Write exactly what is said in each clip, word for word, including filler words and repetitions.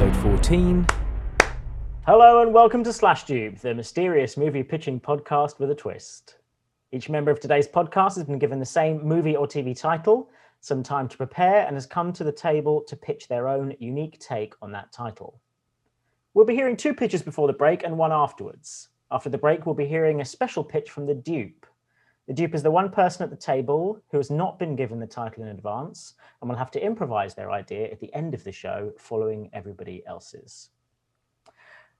episode fourteen. Hello and welcome to Slashdube, the mysterious movie pitching podcast with a twist. Each member of today's podcast has been given the same movie or T V title, some time to prepare, and has come to the table to pitch their own unique take on that title. We'll be hearing two pitches before the break and one afterwards. After the break, we'll be hearing a special pitch from the dupe. The dupe is the one person at the table who has not been given the title in advance and will have to improvise their idea at the end of the show following everybody else's.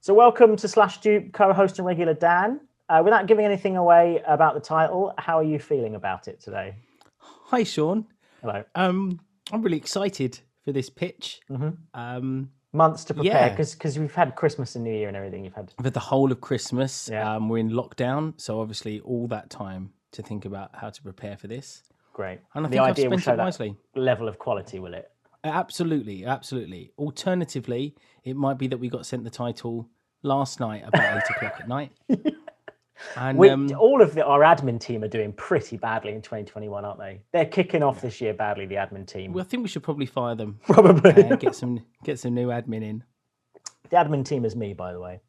So welcome to Slashdube, co-host and regular Dan. Uh, without giving anything away about the title, how are you feeling about it today? Hi, Sean. Hello. Um, I'm really excited for this pitch. Mm-hmm. Um, Months to prepare, because yeah. we've had Christmas and New Year and everything you've had. But the whole of Christmas, yeah. um, we're in lockdown, so obviously all that time to think about how to prepare for this. Great. And I the think idea I've will show wisely. That level of quality, will it? Absolutely, absolutely. Alternatively, it might be that we got sent the title last night about eight o'clock at night. And we, um, all of the, our admin team are doing pretty badly in twenty twenty-one, aren't they? They're kicking off this year badly, the admin team. Well, I think we should probably fire them. Probably. Uh, get some get some new admin in. The admin team is me, by the way.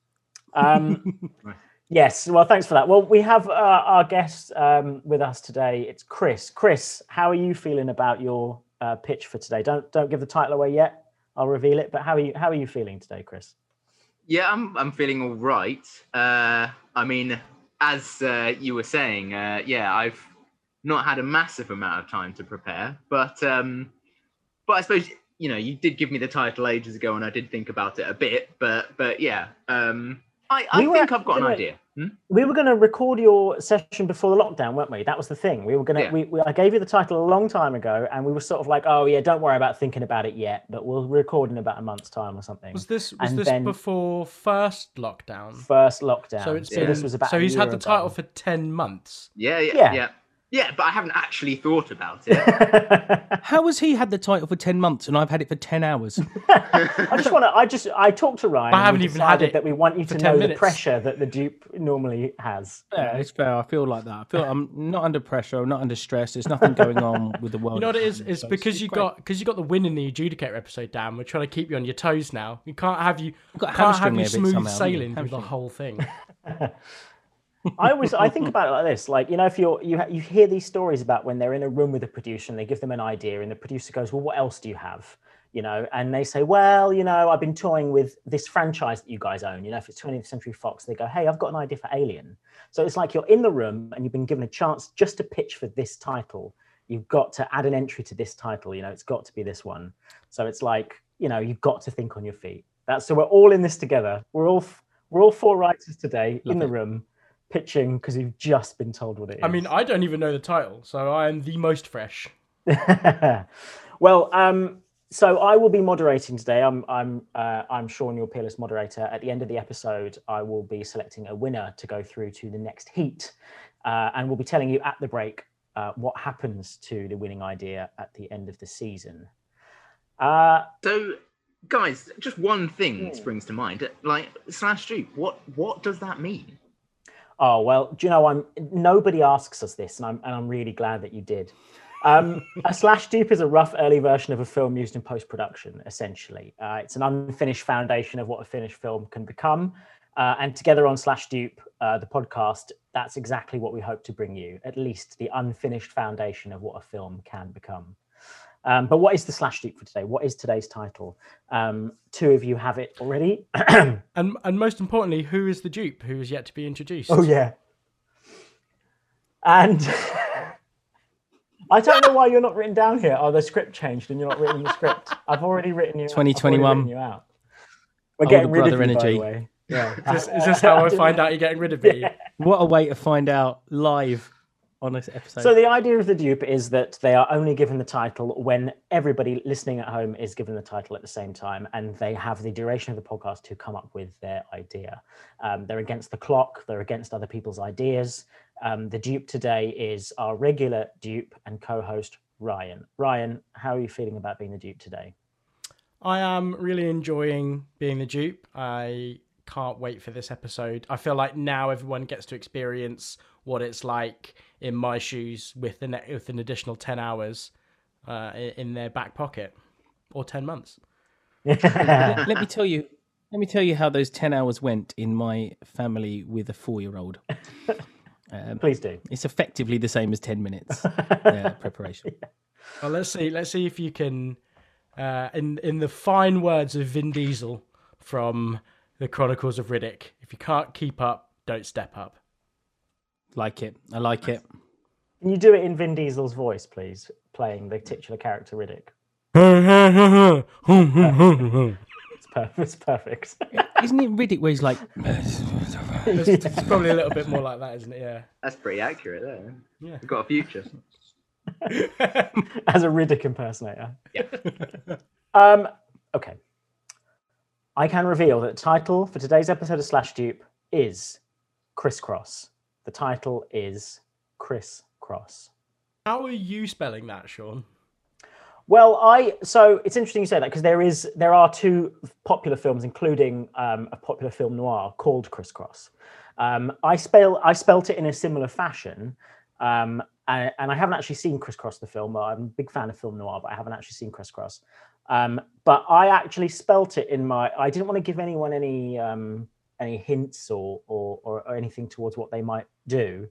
Um, yes, well, thanks for that. Well, we have uh, our guest um, with us today. It's Kris. Kris, how are you feeling about your uh, pitch for today? Don't don't give the title away yet. I'll reveal it. But how are you how are you feeling today, Kris? Yeah, I'm I'm feeling all right. Uh, I mean, as uh, you were saying, uh, yeah, I've not had a massive amount of time to prepare, but um, but I suppose, you know, you did give me the title ages ago, and I did think about it a bit, but but yeah, um, I, I we think I've got gonna, an idea. Hmm? We were going to record your session before the lockdown, weren't we? That was the thing. We were going to. Yeah. We, we, I gave you the title a long time ago, and we were sort of like, oh yeah, don't worry about thinking about it yet, but we'll record in about a month's time or something. Was this was and this then, before first lockdown? First lockdown. So it's so been, this was about. So he's had the ago. title for ten months. Yeah, yeah, yeah, yeah, yeah. But I haven't actually thought about it. How has he had the title for ten months and I've had it for ten hours? I just want to. I just. I talked to Ryan. But I haven't even had it. That we want you to know minutes. The pressure that the dupe normally has. Yeah, it's fair. I feel like that. I feel like I'm not under pressure. I'm not under stress. There's nothing going on with the world. You know what it is? It's so because you great. got because you got the win in the adjudicator episode, Dan. We're trying to keep you on your toes now. You can't have you got can't have you smooth somehow, sailing through the whole thing. I always I think about it like this, like, you know, if you're you you hear these stories about when they're in a room with a producer and they give them an idea and the producer goes, well, what else do you have, you know, and they say, well, you know, I've been toying with this franchise that you guys own, you know, if it's twentieth century fox, they go, hey, I've got an idea for Alien. So it's like you're in the room and you've been given a chance just to pitch for this title. You've got to add an entry to this title, you know, it's got to be this one. So it's like, you know, you've got to think on your feet. That's so we're all in this together. We're all we're all four writers today Love in the it. room. Pitching because you've just been told what it is. I mean, I don't even know the title, so I am the most fresh. Well, um, so I will be moderating today. I'm I'm uh, I'm Sean, your peerless moderator. At the end of the episode, I will be selecting a winner to go through to the next heat, uh, and we'll be telling you at the break uh, what happens to the winning idea at the end of the season. Uh, so, guys, just one thing mm. springs to mind: like Slashdube. What what does that mean? Oh, well, do you know, I'm, nobody asks us this, and I'm, and I'm really glad that you did. Um, a Slashdube is a rough early version of a film used in post-production, essentially. Uh, it's an unfinished foundation of what a finished film can become. Uh, and together on Slashdube, uh, the podcast, that's exactly what we hope to bring you, at least the unfinished foundation of what a film can become. Um, but what is the Slashdube for today? What is today's title? Um, two of you have it already. and and most importantly, who is the dupe who is yet to be introduced? Oh, yeah. And I don't know why you're not written down here. Oh, the script changed and you're not written in the script. I've already written you twenty twenty-one. Out. twenty twenty-one. We're Older getting rid of you, energy. By the way. Yeah. Is, this, is this how I find out you're getting rid of me? Yeah. What a way to find out live. So the idea of the dupe is that they are only given the title when everybody listening at home is given the title at the same time, and they have the duration of the podcast to come up with their idea. Um, they're against the clock. They're against other people's ideas. Um, the dupe today is our regular dupe and co-host, Ryan. Ryan, how are you feeling about being the dupe today? I am really enjoying being the dupe. I can't wait for this episode. I feel like now everyone gets to experience what it's like in my shoes with an, with an additional ten hours uh, in their back pocket, or ten months. let, let me tell you, let me tell you how those ten hours went in my family with a four-year-old. Um, Please do. It's effectively the same as ten minutes uh, preparation. Yeah. Well, let's see. Let's see if you can, uh, in in the fine words of Vin Diesel from The Chronicles of Riddick, if you can't keep up, don't step up. Like it. I like it. Can you do it in Vin Diesel's voice, please, playing the titular character Riddick? It's perfect. It's perfect. Isn't it Riddick where he's like... it's, it's probably a little bit more like that, isn't it? Yeah. That's pretty accurate there. Yeah. We've got a future. As a Riddick impersonator. Yeah. um, okay. I can reveal that the title for today's episode of Slashdube is Kris Kross. The title is Kris Kross. How are you spelling that, Sean? Well, I so it's interesting you say that because there is there are two popular films, including um, a popular film noir called Kris Kross. Um, I spell I spelt it in a similar fashion, um, and, and I haven't actually seen Kris Kross the film. Well, I'm a big fan of film noir, but I haven't actually seen Kris Kross. Um, but I actually spelt it in my. I didn't want to give anyone any um, any hints or, or or anything towards what they might do.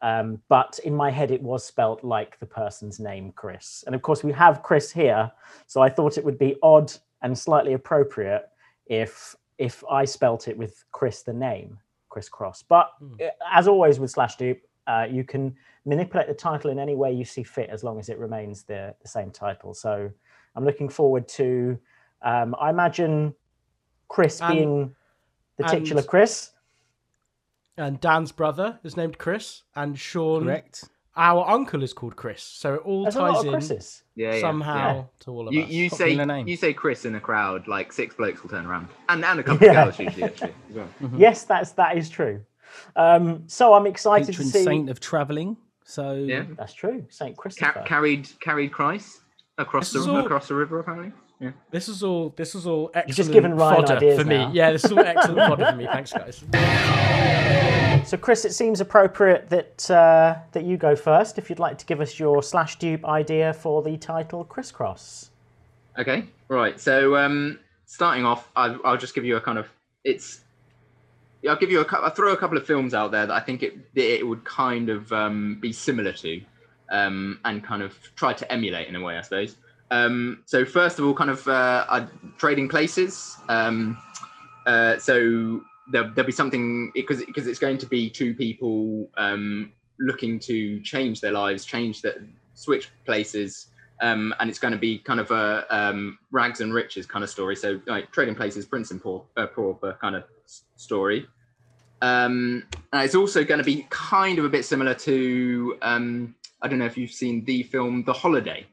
Um, but in my head, it was spelt like the person's name, Kris. And of course, we have Kris here, so I thought it would be odd and slightly appropriate if if I spelt it with Kris the name, Kris Kross. But mm. as always with Slashdube, uh, you can manipulate the title in any way you see fit, as long as it remains the, the same title. So I'm looking forward to, um, I imagine Kris and, being the titular and... Kris. And Dan's brother is named Kris, and Sean, correct. Our uncle is called Kris, so it all There's ties in yeah, somehow yeah. to all of you, us. You say, you say Kris in a crowd, like six blokes will turn around, and and a couple yeah. of girls usually actually. As well. Mm-hmm. Yes, that's that is true. Um, so I'm excited Patron to see Saint of Travelling. So yeah. that's true, Saint Christopher Car- carried carried Christ across this the all... across the river apparently. Yeah. This is all. This is all excellent. You've just given Ryan fodder ideas for me. Now. Yeah, this is all excellent fodder for me. Thanks, guys. So, Kris, it seems appropriate that uh, that you go first. If you'd like to give us your Slashdube idea for the title, Kris Kross. Okay. Right. So, um, starting off, I'll, I'll just give you a kind of it's. I'll give you a. I'll throw a couple of films out there that I think it it would kind of um, be similar to, um, and kind of try to emulate in a way, I suppose. Um, so first of all, kind of uh, trading places. Um, uh, so there, there'll be something because because it's going to be two people um, looking to change their lives, change that, switch places, um, and it's going to be kind of a um, rags and riches kind of story. So like trading places, prince and pauper uh, pauper kind of story. Um, and it's also going to be kind of a bit similar to um, I don't know if you've seen the film The Holiday.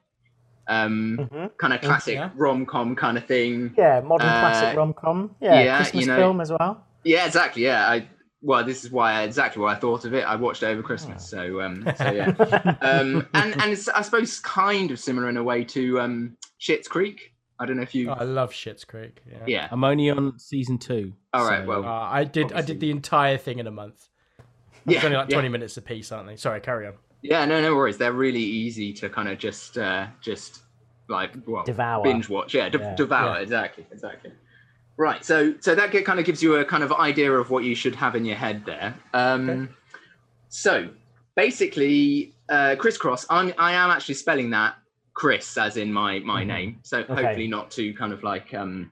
Um, mm-hmm. Kind of classic yeah. rom-com kind of thing. Yeah, modern uh, classic rom-com. Yeah, yeah Christmas you know, film as well. Yeah, exactly. Yeah, I, well, this is why I, exactly why I thought of it. I watched it over Christmas, oh. so um, so yeah. um, and and it's I suppose kind of similar in a way to um, Schitt's Creek. I don't know if you. Oh, I love Schitt's Creek. Yeah. yeah, I'm only on season two. All right, so, well, uh, I did obviously. I did the entire thing in a month. It's yeah, only like twenty yeah. minutes a piece, aren't they? Sorry, carry on. Yeah, no, no worries. They're really easy to kind of just, uh, just like well, devour, binge watch. Yeah, de- yeah. devour. Yeah. Exactly, exactly. Right. So, so that kind of gives you a kind of idea of what you should have in your head there. Um, okay. So, basically, uh, Kris Kross. I'm, I am actually spelling that Kris as in my my mm-hmm. name. So okay. hopefully not too kind of like um,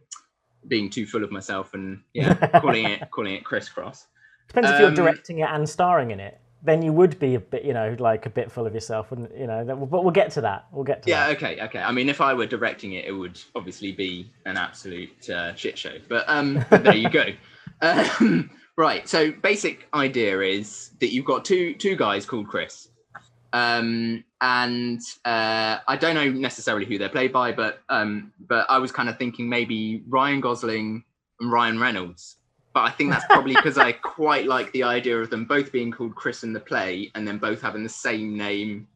being too full of myself and yeah, calling it calling it Kris Kross. Depends um, if you're directing it and starring in it. Then you would be a bit, you know, like a bit full of yourself, wouldn't you know? But we'll get to that. We'll get to yeah, that. Yeah, okay, okay. I mean, if I were directing it, it would obviously be an absolute uh, shit show. But, um, but there you go. Um, right. So, basic idea is that you've got two two guys called Kris, um, and uh, I don't know necessarily who they're played by, but um, but I was kind of thinking maybe Ryan Gosling and Ryan Reynolds. But I think that's probably because I quite like the idea of them both being called Kris in the play and then both having the same name,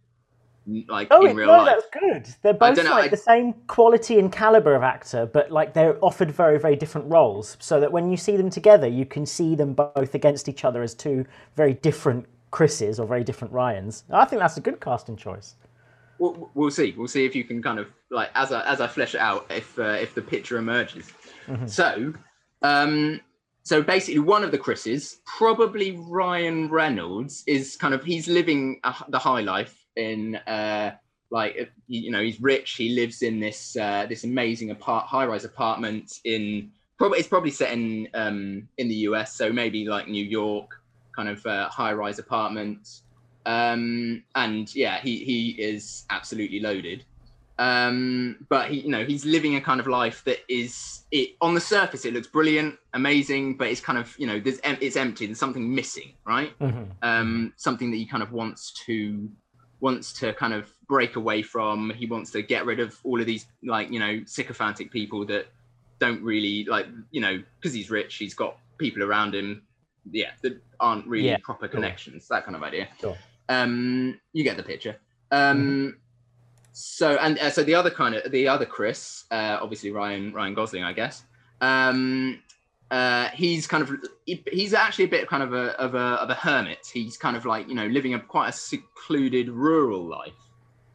like oh, in real no, life. Oh, no, that's good. They're both know, like I... the same quality and caliber of actor, but like they're offered very, very different roles, so that when you see them together, you can see them both against each other as two very different Krises or very different Ryans. I think that's a good casting choice. we'll, we'll see. We'll see if you can kind of like as I as I flesh it out, if uh, if the picture emerges. Mm-hmm. So, um, so basically, one of the Krises, probably Ryan Reynolds, is kind of he's living a, the high life in uh, like you know he's rich. He lives in this uh, this amazing apart high-rise apartment in probably it's probably set in um, in the U S, so maybe like New York, kind of uh, high-rise apartment. Um, and yeah, he, he is absolutely loaded. Um, but he, you know, he's living a kind of life that is it on the surface, it looks brilliant, amazing, but it's kind of, you know, there's, it's empty. There's something missing, right? Mm-hmm. Um, something that he kind of wants to, wants to kind of break away from. He wants to get rid of all of these, like, you know, sycophantic people that don't really like, you know, cause he's rich, he's got people around him. Yeah. That aren't really yeah. proper connections, sure. that kind of idea. Sure. Um, you get the picture. Um, mm-hmm. So and uh, so the other kind of the other Kris, uh, obviously Ryan Ryan Gosling, I guess. Um, uh, he's kind of he, he's actually a bit kind of a of a of a hermit. He's kind of like you know living a quite a secluded rural life,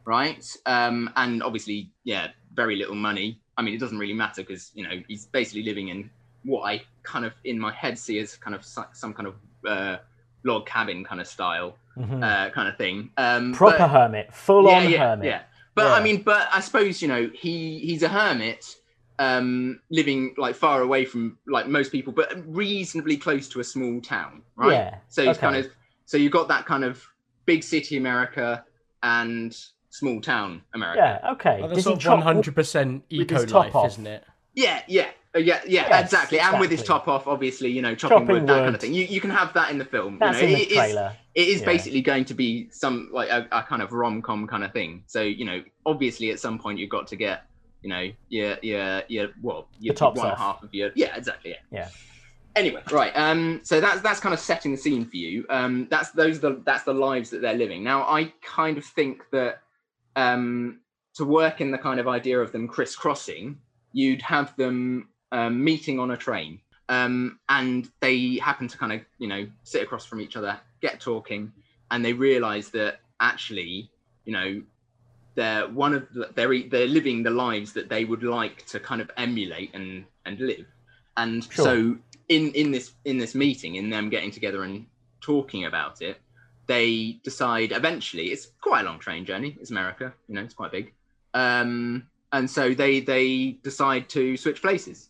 right? Um, and obviously, yeah, very little money. I mean, it doesn't really matter because you know he's basically living in what I kind of in my head see as kind of some kind of uh, log cabin kind of style. Mm-hmm. uh, kind of thing. Um, Proper but, hermit, full yeah, on yeah, hermit. Yeah, but yeah. I mean, but I suppose, you know, he, he's a hermit um, living like far away from like most people, but reasonably close to a small town, right? Yeah. So it's okay. kind of, so you've got that kind of big city America and small town America. Yeah, okay. Well, that's sort of one hundred percent eco-life, isn't it? Yeah, yeah. Yeah, yeah, yes, exactly. And exactly. with his top off, obviously, you know, chopping, chopping wood, wood, that kind of thing. You you can have that in the film. That's you know, in it, the trailer. Is, it is yeah. basically going to be some like a, a kind of rom-com kind of thing. So you know, obviously, at some point, you've got to get, you know, your your your well, your top one off. half of your yeah, exactly, yeah. yeah. Anyway, right. Um, so that's that's kind of setting the scene for you. Um, that's those the that's the lives that they're living. Now, I kind of think that um, to work in the kind of idea of them crisscrossing, you'd have them. Um, meeting on a train um, and they happen to kind of, you know, sit across from each other, get talking, and they realise that actually, you know, they're one of the, they're they're living the lives that they would like to kind of emulate and and live. And sure. so in in this in this meeting, in them getting together and talking about it, they decide eventually it's quite a long train journey. It's America, you know, it's quite big, um, and so they they decide to switch places.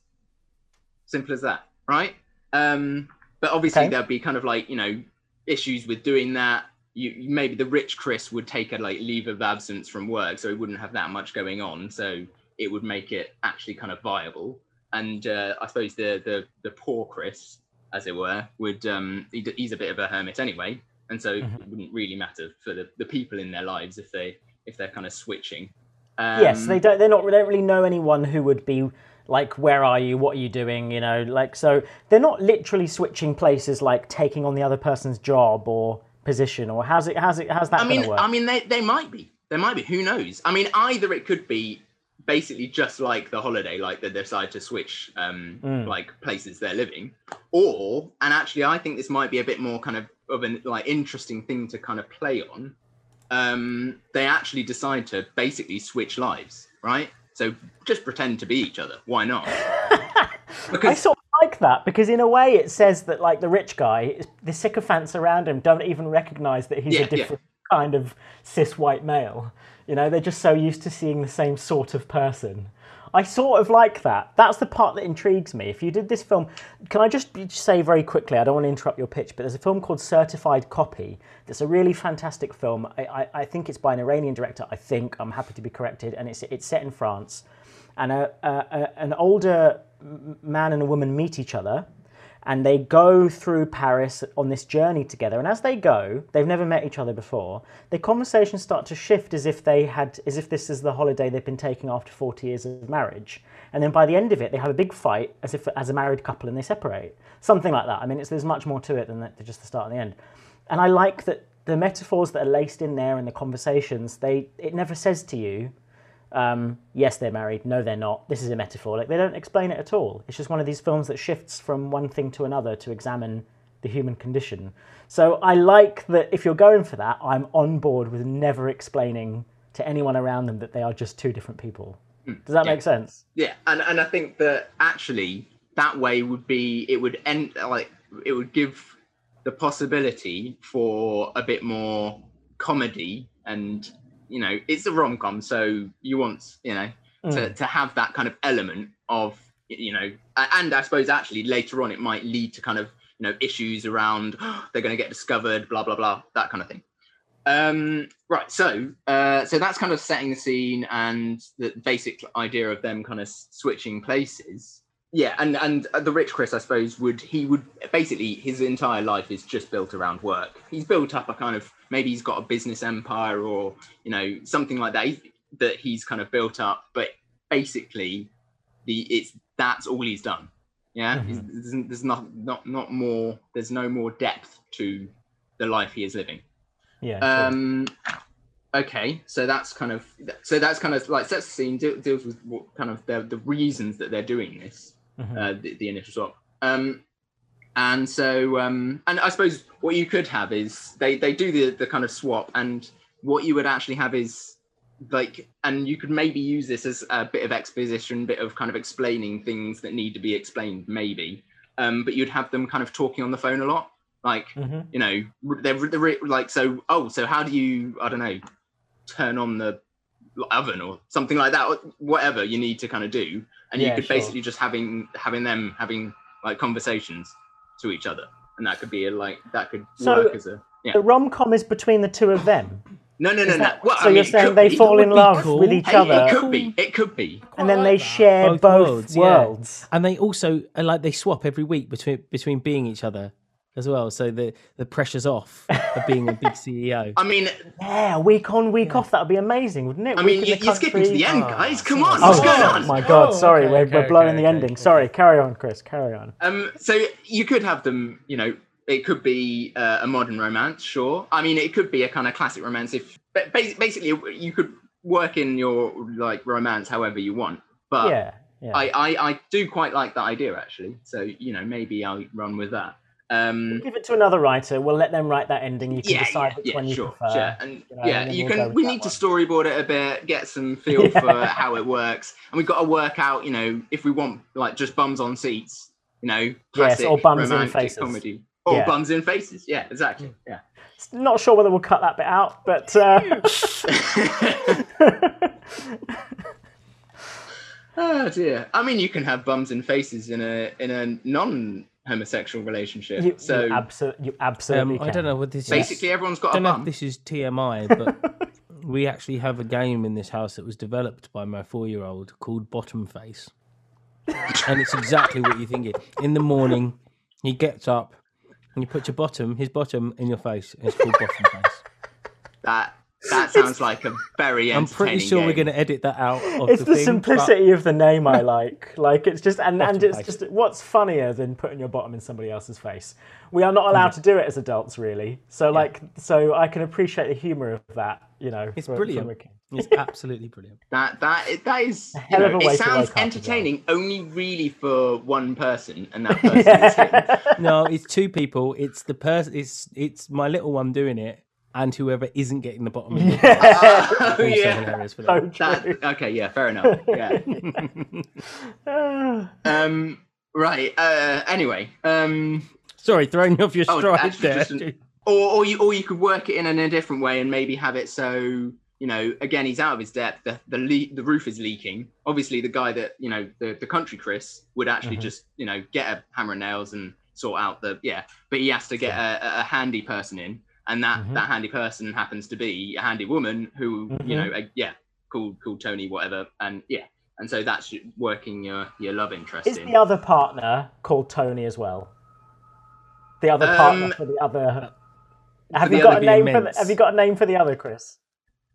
Simple as that, right? Um, but obviously okay. there'll be kind of like, you know, issues with doing that. You maybe the rich Kris would take a like leave of absence from work, so he wouldn't have that much going on. So it would make it actually kind of viable. And uh, I suppose the the the poor Kris, as it were, would um, he, he's a bit of a hermit anyway, and so mm-hmm. it wouldn't really matter for the, the people in their lives if they if they're kind of switching. Um, yes, they don't. They're not. They don't really know anyone who would be. Like, where are you? What are you doing? You know, like, so they're not literally switching places, like taking on the other person's job or position, or how's it, how's it, how's that I mean, gonna work? I mean, they, they might be, they might be, who knows? I mean, either it could be basically just like the holiday, like they decide to switch, um, mm. like places they're living, or, and actually, I think this might be a bit more kind of, of an like interesting thing to kind of play on. Um, they actually decide to basically switch lives, right? So just pretend to be each other. Why not? Because... I sort of like that because in a way it says that like the rich guy, the sycophants around him don't even recognise that he's yeah, a different yeah. kind of cis white male. You know, they're just so used to seeing the same sort of person. I sort of like that. That's the part that intrigues me. If you did this film, can I just say very quickly, I don't want to interrupt your pitch, but there's a film called Certified Copy that's a really fantastic film. I, I, I think it's by an Iranian director, I think. I'm happy to be corrected. And it's it's set in France. And a, a, a, an older man and a woman meet each other and they go through Paris on this journey together. And as they go, they've never met each other before, their conversations start to shift as if they had, as if this is the holiday they've been taking after forty years of marriage. And then by the end of it, they have a big fight as if as a married couple and they separate. Something like that. I mean, it's, there's much more to it than that, just the start and the end. And I like that the metaphors that are laced in there and the conversations, they it never says to you, Um, yes, they're married. No, they're not. This is a metaphor. Like, they don't explain it at all. It's just one of these films that shifts from one thing to another to examine the human condition. So I like that if you're going for that, I'm on board with never explaining to anyone around them that they are just two different people. Does that yeah. make sense? Yeah, and and I think that actually that way would be, it would end, like, it would give the possibility for a bit more comedy, and, you know, it's a rom-com, so you want, you know, mm. to, to have that kind of element of, you know, and I suppose actually later on it might lead to kind of, you know, issues around, oh, they're going to get discovered, blah, blah, blah, that kind of thing. Um, right, so uh, so that's kind of setting the scene and the basic idea of them kind of switching places. Yeah, and and the rich Kris, I suppose, would he would basically his entire life is just built around work. He's built up a kind of, maybe he's got a business empire or, you know, something like that that he's kind of built up. But basically, the it's that's all he's done. Yeah, mm-hmm. there's, there's not not not more. There's no more depth to the life he is living. Yeah. Um, sure. Okay, so that's kind of so that's kind of like sets the scene, de- deals with what kind of the, the reasons that they're doing this, mm-hmm. uh, the, the initial swap. Um, and so um, and I suppose what you could have is they they do the the kind of swap, and what you would actually have is like, and you could maybe use this as a bit of exposition, bit of kind of explaining things that need to be explained, maybe. Um, but you'd have them kind of talking on the phone a lot. Like, mm-hmm. you know, they're, they're like, so, oh, so how do you, I don't know, turn on the oven or something like that, or whatever you need to kind of do. And yeah, you could sure. basically just having having them having like conversations to each other. And that could be a, like, that could so work as a... Yeah. The rom-com is between the two of them? No, no, no, that, no. Well, so I mean, you're saying they be. fall in love cool. with each hey, other? It could be, it could be. And then like they that. share both, both worlds. worlds. Yeah. And they also, like, they swap every week between between being each other. As well, so the, the pressure's off of being a big C E O. I mean, yeah, week on, week yeah. off, that would be amazing, wouldn't it? I mean, you, you're skipping to the end, guys. Oh, Come on, oh, what's going on? Oh my God, oh, sorry, okay, we're, okay, we're blowing okay, the okay, ending. Okay. Sorry, carry on, Kris, carry on. Um, so you could have them, you know, it could be uh, a modern romance, sure. I mean, it could be a kind of classic romance. If but basically, you could work in your like romance however you want, but yeah, yeah. I, I, I do quite like that idea actually. So you know, maybe I'll run with that. Um, we'll give it to another writer. We'll let them write that ending. You can yeah, decide yeah, which yeah, one you sure, prefer. Sure. And, you know, yeah, and you we'll can. We need one. to storyboard it a bit, get some feel yeah. for how it works, and we've got to work out, you know, if we want like just bums on seats, you know, classic yes, or bums in faces. comedy, or yeah. bums in faces. Yeah, exactly. Yeah. Not sure whether we'll cut that bit out, but. Uh... Oh dear! I mean, you can have bums and faces in a in a non. homosexual relationship. You, so you, abso- you absolutely. Um, can. I don't know what this. Basically, is. everyone's got I don't a bum. Know if this is T M I, but we actually have a game in this house that was developed by my four-year-old called Bottom Face, and it's exactly what you think it. In the morning, he gets up and you put your bottom, his bottom, in your face. And it's called Bottom Face. That. That sounds like a very entertaining I'm pretty sure game. We're going to edit that out. Of it's the, the thing, simplicity but... of the name I like. Like it's just and, and it's face. just what's funnier than putting your bottom in somebody else's face. We are not allowed to do it as adults, really. So yeah. like, so I can appreciate the humour of that. You know, it's from, brilliant. From it's absolutely brilliant. That that that is. A hell you know, of a way it sounds to entertaining only really for one person, and that person yeah. is him. No, it's two people. It's the person. It's it's my little one doing it. And whoever isn't getting the bottom of the yeah. oh, yeah. for that. That, okay, yeah, fair enough. Yeah. um, right. Uh, anyway, um, sorry, throwing off your stride oh, there. An, or, or you, or you could work it in, in a different way and maybe have it so you know. Again, he's out of his depth. The the, le- the roof is leaking. Obviously, the guy that you know, the, the country Kris would actually mm-hmm. just you know get a hammer and nails and sort out the yeah. But he has to get yeah. a, a handy person in. And that, mm-hmm. that handy person happens to be a handy woman who, mm-hmm. you know, uh, yeah, called called Tony, whatever. And yeah, and so that's working your, your love interest Is in. Is the other partner called Tony as well? The other um, partner for the other... Have you, the got other a name for the, have you got a name for the other, Kris?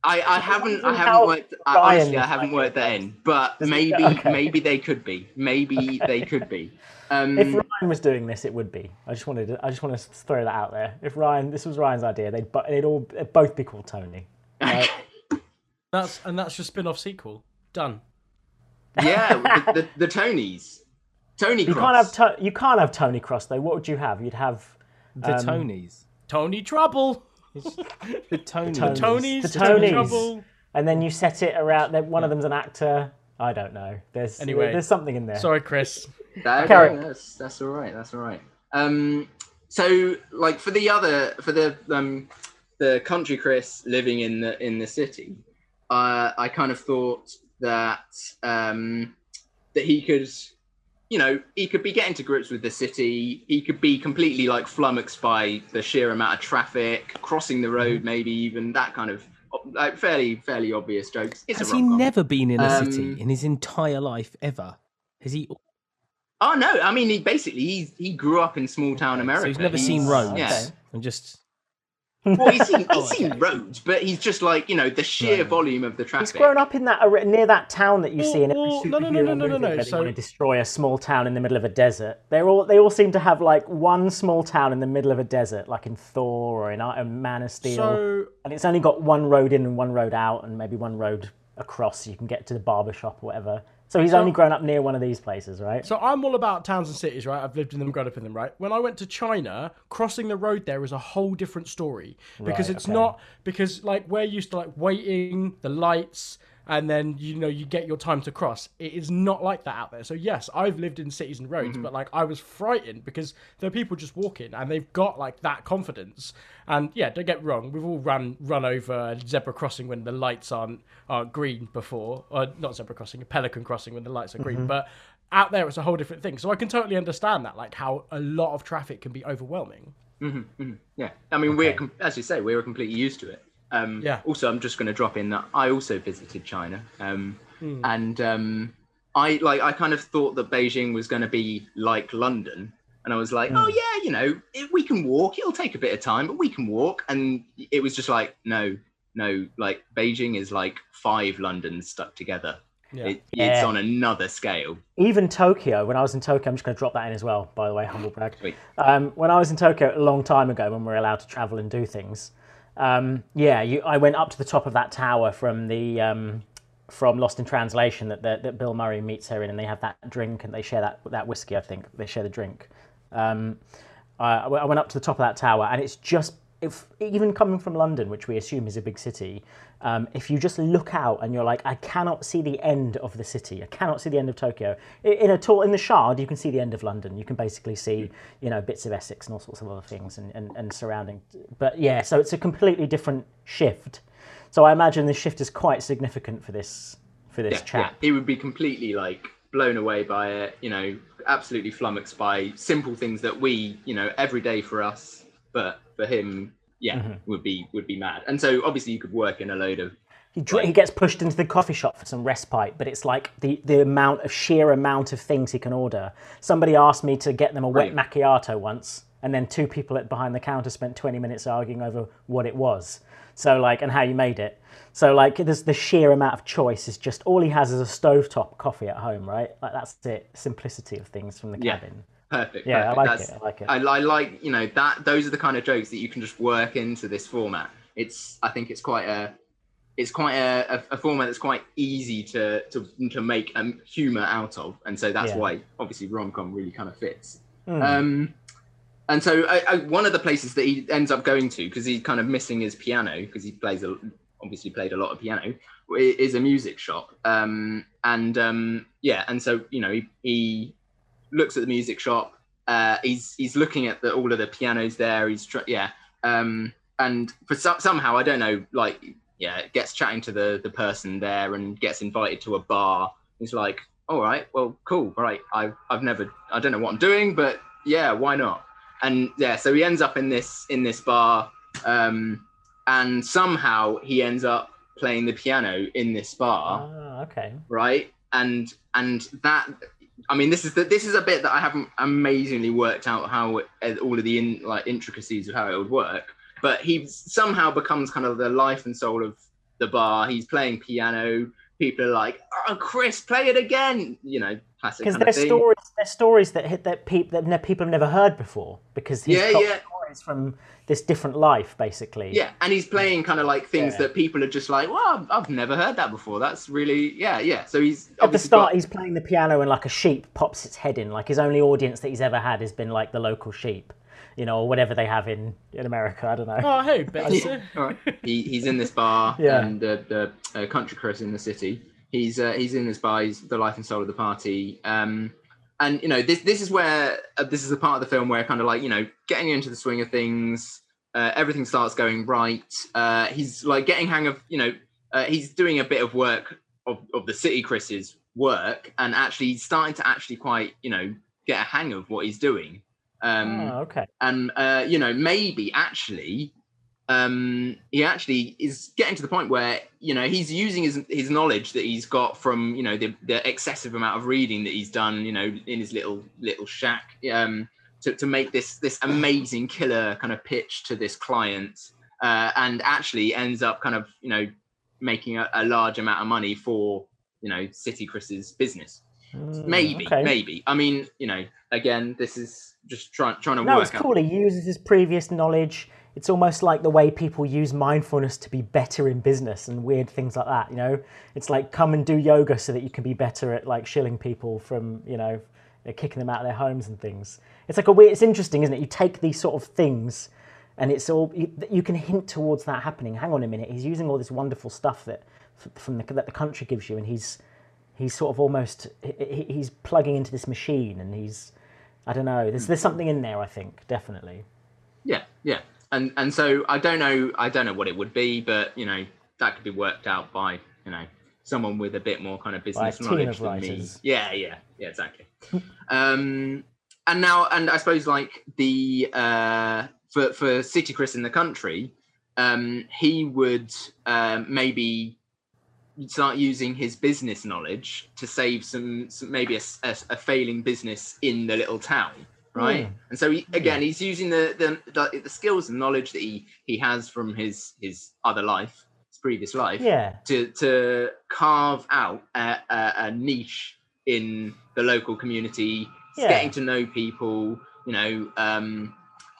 I, I haven't, I haven't worked, I, honestly, I haven't worked that in, but maybe, okay. maybe they could be, maybe okay. they could be. Um, if Ryan was doing this, it would be. I just wanted to, I just want to throw that out there. If Ryan, this was Ryan's idea, they'd, they'd all they'd both be called Tony. Right? That's, and that's your spin-off sequel. Done. Yeah. the, the, the Tonys. Tony you Kross. Can't have to, you can't have Tony Kross though. What would you have? You'd have. The um, Tonys. Tony Trouble. The Tonys. The Tonys. The Tonys. The Tonys. and then you set it around. One of them's an actor. I don't know. There's anyway, there's something in there. Sorry, Chris. That, okay, that's that's all right. That's all right. Um, so like for the other for the um the country Chris living in the in the city, uh, I kind of thought that um that he could. You know, he could be getting to grips with the city. He could be completely like flummoxed by the sheer amount of traffic, crossing the road, maybe even that kind of like fairly, fairly obvious jokes. It's Has he never been in a um, city in his entire life ever? Has he? Oh no! I mean, he basically he he grew up in small town America. So he's never he's, seen roads. Yeah, okay. and just. Well, he's seen, he's oh, okay. seen roads, but he's just like, you know, the sheer right. volume of the traffic. He's grown up in that near that town that you well, see in every well, superhero no, no, no, no, movie no, no, no. So... want to destroy a small town in the middle of a desert. They all they all seem to have like one small town in the middle of a desert, like in Thor or in Iron Man of Steel. So... And it's only got one road in and one road out, and maybe one road across, so you can get to the barber shop or whatever. So he's so... only grown up near one of these places, right? So I'm all about towns and cities, right? I've lived in them, grown up in them, right? When I went to China, crossing the road there is a whole different story because right, it's okay. not because like we're used to like waiting, the lights, and then you know you get your time to cross. It is not like that out there. So yes, I've lived in cities and roads, mm-hmm. but like I was frightened because there are people just walking and they've got like that confidence. And yeah, don't get wrong, we've all run run over a zebra crossing when the lights aren't aren't green before, or not zebra crossing, a pelican crossing when the lights are green. Mm-hmm. But out there, it's a whole different thing. So I can totally understand that, like how a lot of traffic can be overwhelming. Mm-hmm, mm-hmm. Yeah, I mean, okay. we're as you say, we were completely used to it. Um, yeah. Also, I'm just going to drop in that I also visited China, um, mm. and um, I like I kind of thought that Beijing was going to be like London, and I was like, mm. oh yeah, you know, it, we can walk. It'll take a bit of time, but we can walk. And it was just like, no, no, like Beijing is like five Londons stuck together. Yeah. It, it's yeah. on another scale. Even Tokyo, when I was in Tokyo, I'm just going to drop that in as well. By the way, humble brag. Um, when I was in Tokyo a long time ago, when we were allowed to travel and do things. Um, yeah, you, I went up to the top of that tower from the um, from Lost in Translation that, that that Bill Murray meets her in, and they have that drink and they share that that whiskey. I think they share the drink. Um, I, I went up to the top of that tower, and it's just if, even coming from London, which we assume is a big city. Um, if you just look out and you're like, I cannot see the end of the city. I cannot see the end of Tokyo. In a tall, in the Shard, you can see the end of London. You can basically see, you know, bits of Essex and all sorts of other things and, and, and surrounding. But yeah, so it's a completely different shift. So I imagine the shift is quite significant for this for this yeah, chap. Yeah. He would be completely like blown away by it. You know, absolutely flummoxed by simple things that we, you know, every day for us, but for him. Yeah, mm-hmm. would be would be mad. And so obviously you could work in a load of... He, dr- like, he gets pushed into the coffee shop for some respite, but it's like the, the amount of sheer amount of things he can order. Somebody asked me to get them a wet right. macchiato once, and then two people at behind the counter spent twenty minutes arguing over what it was. So like, and how you made it. So like, there's the sheer amount of choice is just, all he has is a stovetop coffee at home, right? Like that's it, simplicity of things from the cabin. Yeah. Perfect. Yeah, perfect. I like That's, it. I like it. I, I like, you know, that those are the kind of jokes that you can just work into this format. It's, I think it's quite a, it's quite a, a format that's quite easy to to to make um, humor out of, and so that's yeah. why obviously rom-com really kind of fits. Mm. Um, and so I, I, one of the places that he ends up going to because he's kind of missing his piano because he plays a, obviously played a lot of piano is a music shop. Um, and um, yeah, and so you know he. he looks at the music shop. Uh, he's he's looking at the, all of the pianos there. He's tr- yeah, um, and for so- somehow I don't know, like yeah, gets chatting to the the person there and gets invited to a bar. He's like, all right, well, cool, right? I've I've never, I don't know what I'm doing, but yeah, why not? And yeah, so he ends up in this in this bar, um, and somehow he ends up playing the piano in this bar. Oh, okay. Right, and and that. I mean, this is the, this is a bit that I haven't amazingly worked out how it, all of the in, like intricacies of how it would work. But he somehow becomes kind of the life and soul of the bar. He's playing piano. People are like, "Oh, Chris, play it again!" You know, classic kind of thing. Because there's stories, there's stories that hit that people that people have never heard before. Because he's yeah, got yeah. stories from this different life, basically. Yeah, and he's playing kind of like things yeah. that people are just like, "Well, I've never heard that before." That's really yeah, yeah. So he's at the start, got... he's playing the piano, and like a sheep pops its head in. Like his only audience that he's ever had has been like the local sheep. you know, or whatever they have in, in America. I don't know. Oh, hey, better. All right. He, he's in this bar, yeah. and uh, the uh, country Chris in the city. He's uh, he's in this bar. He's the life and soul of the party. Um, and you know, this this is where uh, this is the part of the film where kind of like you know, getting into the swing of things. Uh, everything starts going right. Uh, he's like getting hang of you know. Uh, he's doing a bit of work of, of the city Chris's work, and actually starting to actually quite you know get a hang of what he's doing. Um, oh, okay. And uh, you know maybe actually um, he actually is getting to the point where you know he's using his his knowledge that he's got from you know the, the excessive amount of reading that he's done you know in his little little shack um, to to make this this amazing killer kind of pitch to this client, uh, and actually ends up kind of you know. making a, a large amount of money for you know City Chris's business. Mm, maybe, okay. maybe. I mean, you know, again, this is just trying trying to no, work. No, it's cool. Out. He uses his previous knowledge. It's almost like the way people use mindfulness to be better in business and weird things like that. You know, it's like come and do yoga so that you can be better at like shilling people from you know kicking them out of their homes and things. It's like a weird. It's interesting, isn't it? You take these sort of things. And it's all you can hint towards that happening. Hang on a minute, he's using all this wonderful stuff that from the, that the country gives you, and he's he's sort of almost he's plugging into this machine, and he's I don't know. There's there's something in there, I think, definitely. Yeah, yeah, and and so I don't know, I don't know what it would be, but you know that could be worked out by you know someone with a bit more kind of business knowledge than me. Yeah, yeah, yeah, exactly. um, and now, and I suppose like the. Uh, For for City Chris in the country, um, he would um, maybe start using his business knowledge to save some, some maybe a, a, a failing business in the little town, right? Mm. And so he, again, yeah. he's using the, the the the skills and knowledge that he he has from his his other life, his previous life, yeah. to to carve out a, a, a niche in the local community, yeah. getting to know people, you know. Um,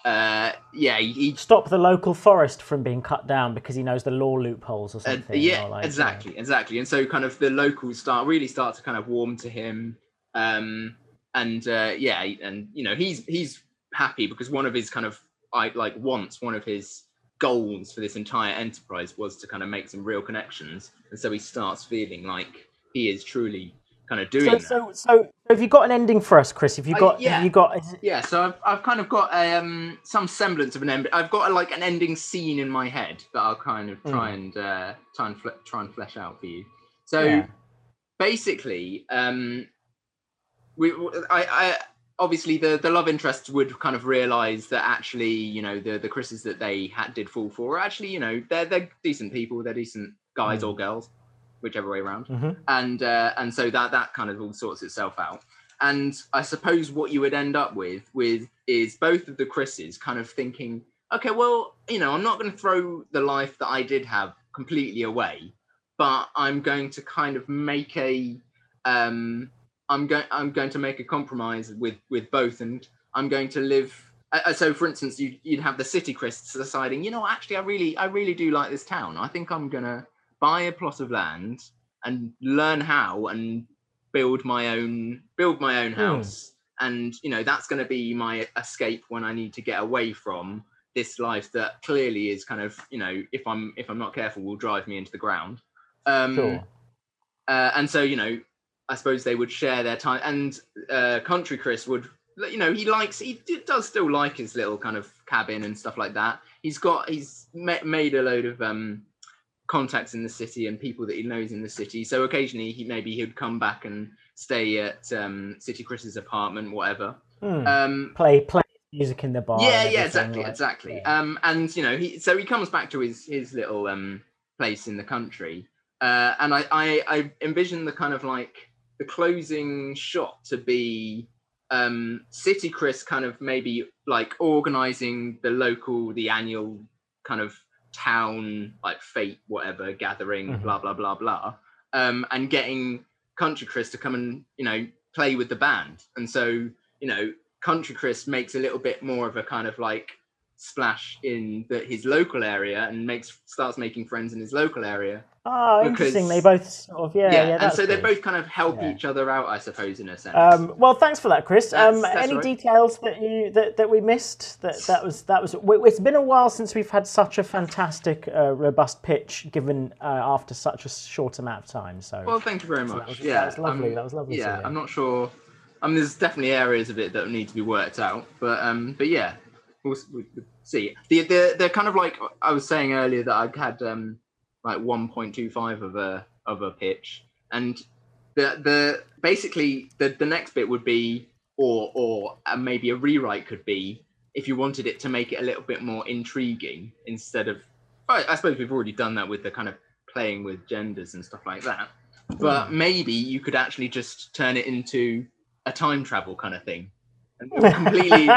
Uh, yeah, he, he stop the local forest from being cut down because he knows the law loopholes or something. Uh, yeah, or like, exactly, you know. exactly. And so, kind of the locals start really start to kind of warm to him, um, and uh, yeah, and you know, he's he's happy because one of his kind of I like wants, one of his goals for this entire enterprise was to kind of make some real connections, and so he starts feeling like he is truly. Kind of doing so, that. so so have you got an ending for us, Chris? Have you got I, yeah. have you got is it... yeah so I've, I've kind of got um some semblance of an end. I've got a, like an ending scene in my head that I'll kind of try mm. and uh try and fle- try and flesh out for you. So yeah. basically um we I I obviously the the love interests would kind of realize that actually you know the the Chris's that they had did fall for are actually you know they're they're decent people, they're decent guys mm. or girls, whichever way around, mm-hmm. and uh, and so that that kind of all sorts itself out. And I suppose what you would end up with with is both of the Chris's kind of thinking, okay, well, you know, I'm not going to throw the life that I did have completely away, but I'm going to kind of make a, um, I'm going I'm going to make a compromise with with both, and I'm going to live. Uh, so, for instance, you you'd have the City Chris deciding, you know, actually, I really I really do like this town. I think I'm gonna. Buy a plot of land and learn how and build my own build my own house. Mm. And, you know, that's going to be my escape when I need to get away from this life that clearly is kind of, you know, if I'm if I'm not careful, will drive me into the ground. Um, sure. Uh, and so, you know, I suppose they would share their time. And uh, Country Chris would, you know, he likes he does still like his little kind of cabin and stuff like that. He's got he's ma- made a load of um. contacts in the city and people that he knows in the city. So occasionally he maybe he would come back and stay at um, City Chris's apartment, whatever. Mm. Um, play play music in the bar. Yeah, yeah, exactly, like, exactly. Yeah. Um, and you know, he so he comes back to his his little um, place in the country. Uh, and I, I I envision the kind of like the closing shot to be um, City Chris kind of maybe like organising the local the annual kind of. Town like fate whatever gathering mm-hmm. blah blah blah blah um and getting Country Chris to come and you know play with the band. And so you know Country Chris makes a little bit more of a kind of like splash in the, his local area and makes starts making friends in his local area Oh, because, interesting. They both sort of, yeah. yeah, yeah and so good. They both kind of help yeah. each other out, I suppose, in a sense. Um, well, thanks for that, Chris. That's, um, that's any right. details that you that, that we missed? That that was that was. It's been a while since we've had such a fantastic, uh, robust pitch given uh, after such a short amount of time. So, well, thank you very much. So that was, yeah, that was lovely. Um, that was lovely. Yeah, to I'm not sure. I mean, there's definitely areas of it that need to be worked out, but um, but yeah, we'll, we'll see. The the they're kind of like I was saying earlier that I had um. like one point two five of a of a pitch, and the the basically the the next bit would be or or uh, maybe a rewrite could be if you wanted it to make it a little bit more intriguing instead of I, I suppose we've already done that with the kind of playing with genders and stuff like that, but maybe you could actually just turn it into a time travel kind of thing. Completely.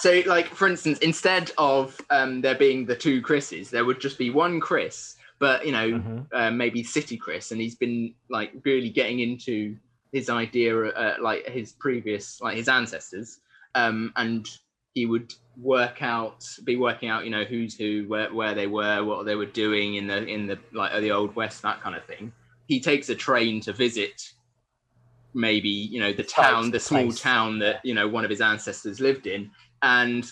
So, like, for instance, instead of um there being the two Chris's, there would just be one Chris. But, you know, mm-hmm. uh, maybe City Chris, and he's been, like, really getting into his idea, uh, like, his previous, like, his ancestors, um, and he would work out, be working out, you know, who's who, where, where they were, what they were doing in the, in the like, the Old West, that kind of thing. He takes a train to visit maybe, you know, the town, the small place. town that, you know, one of his ancestors lived in, and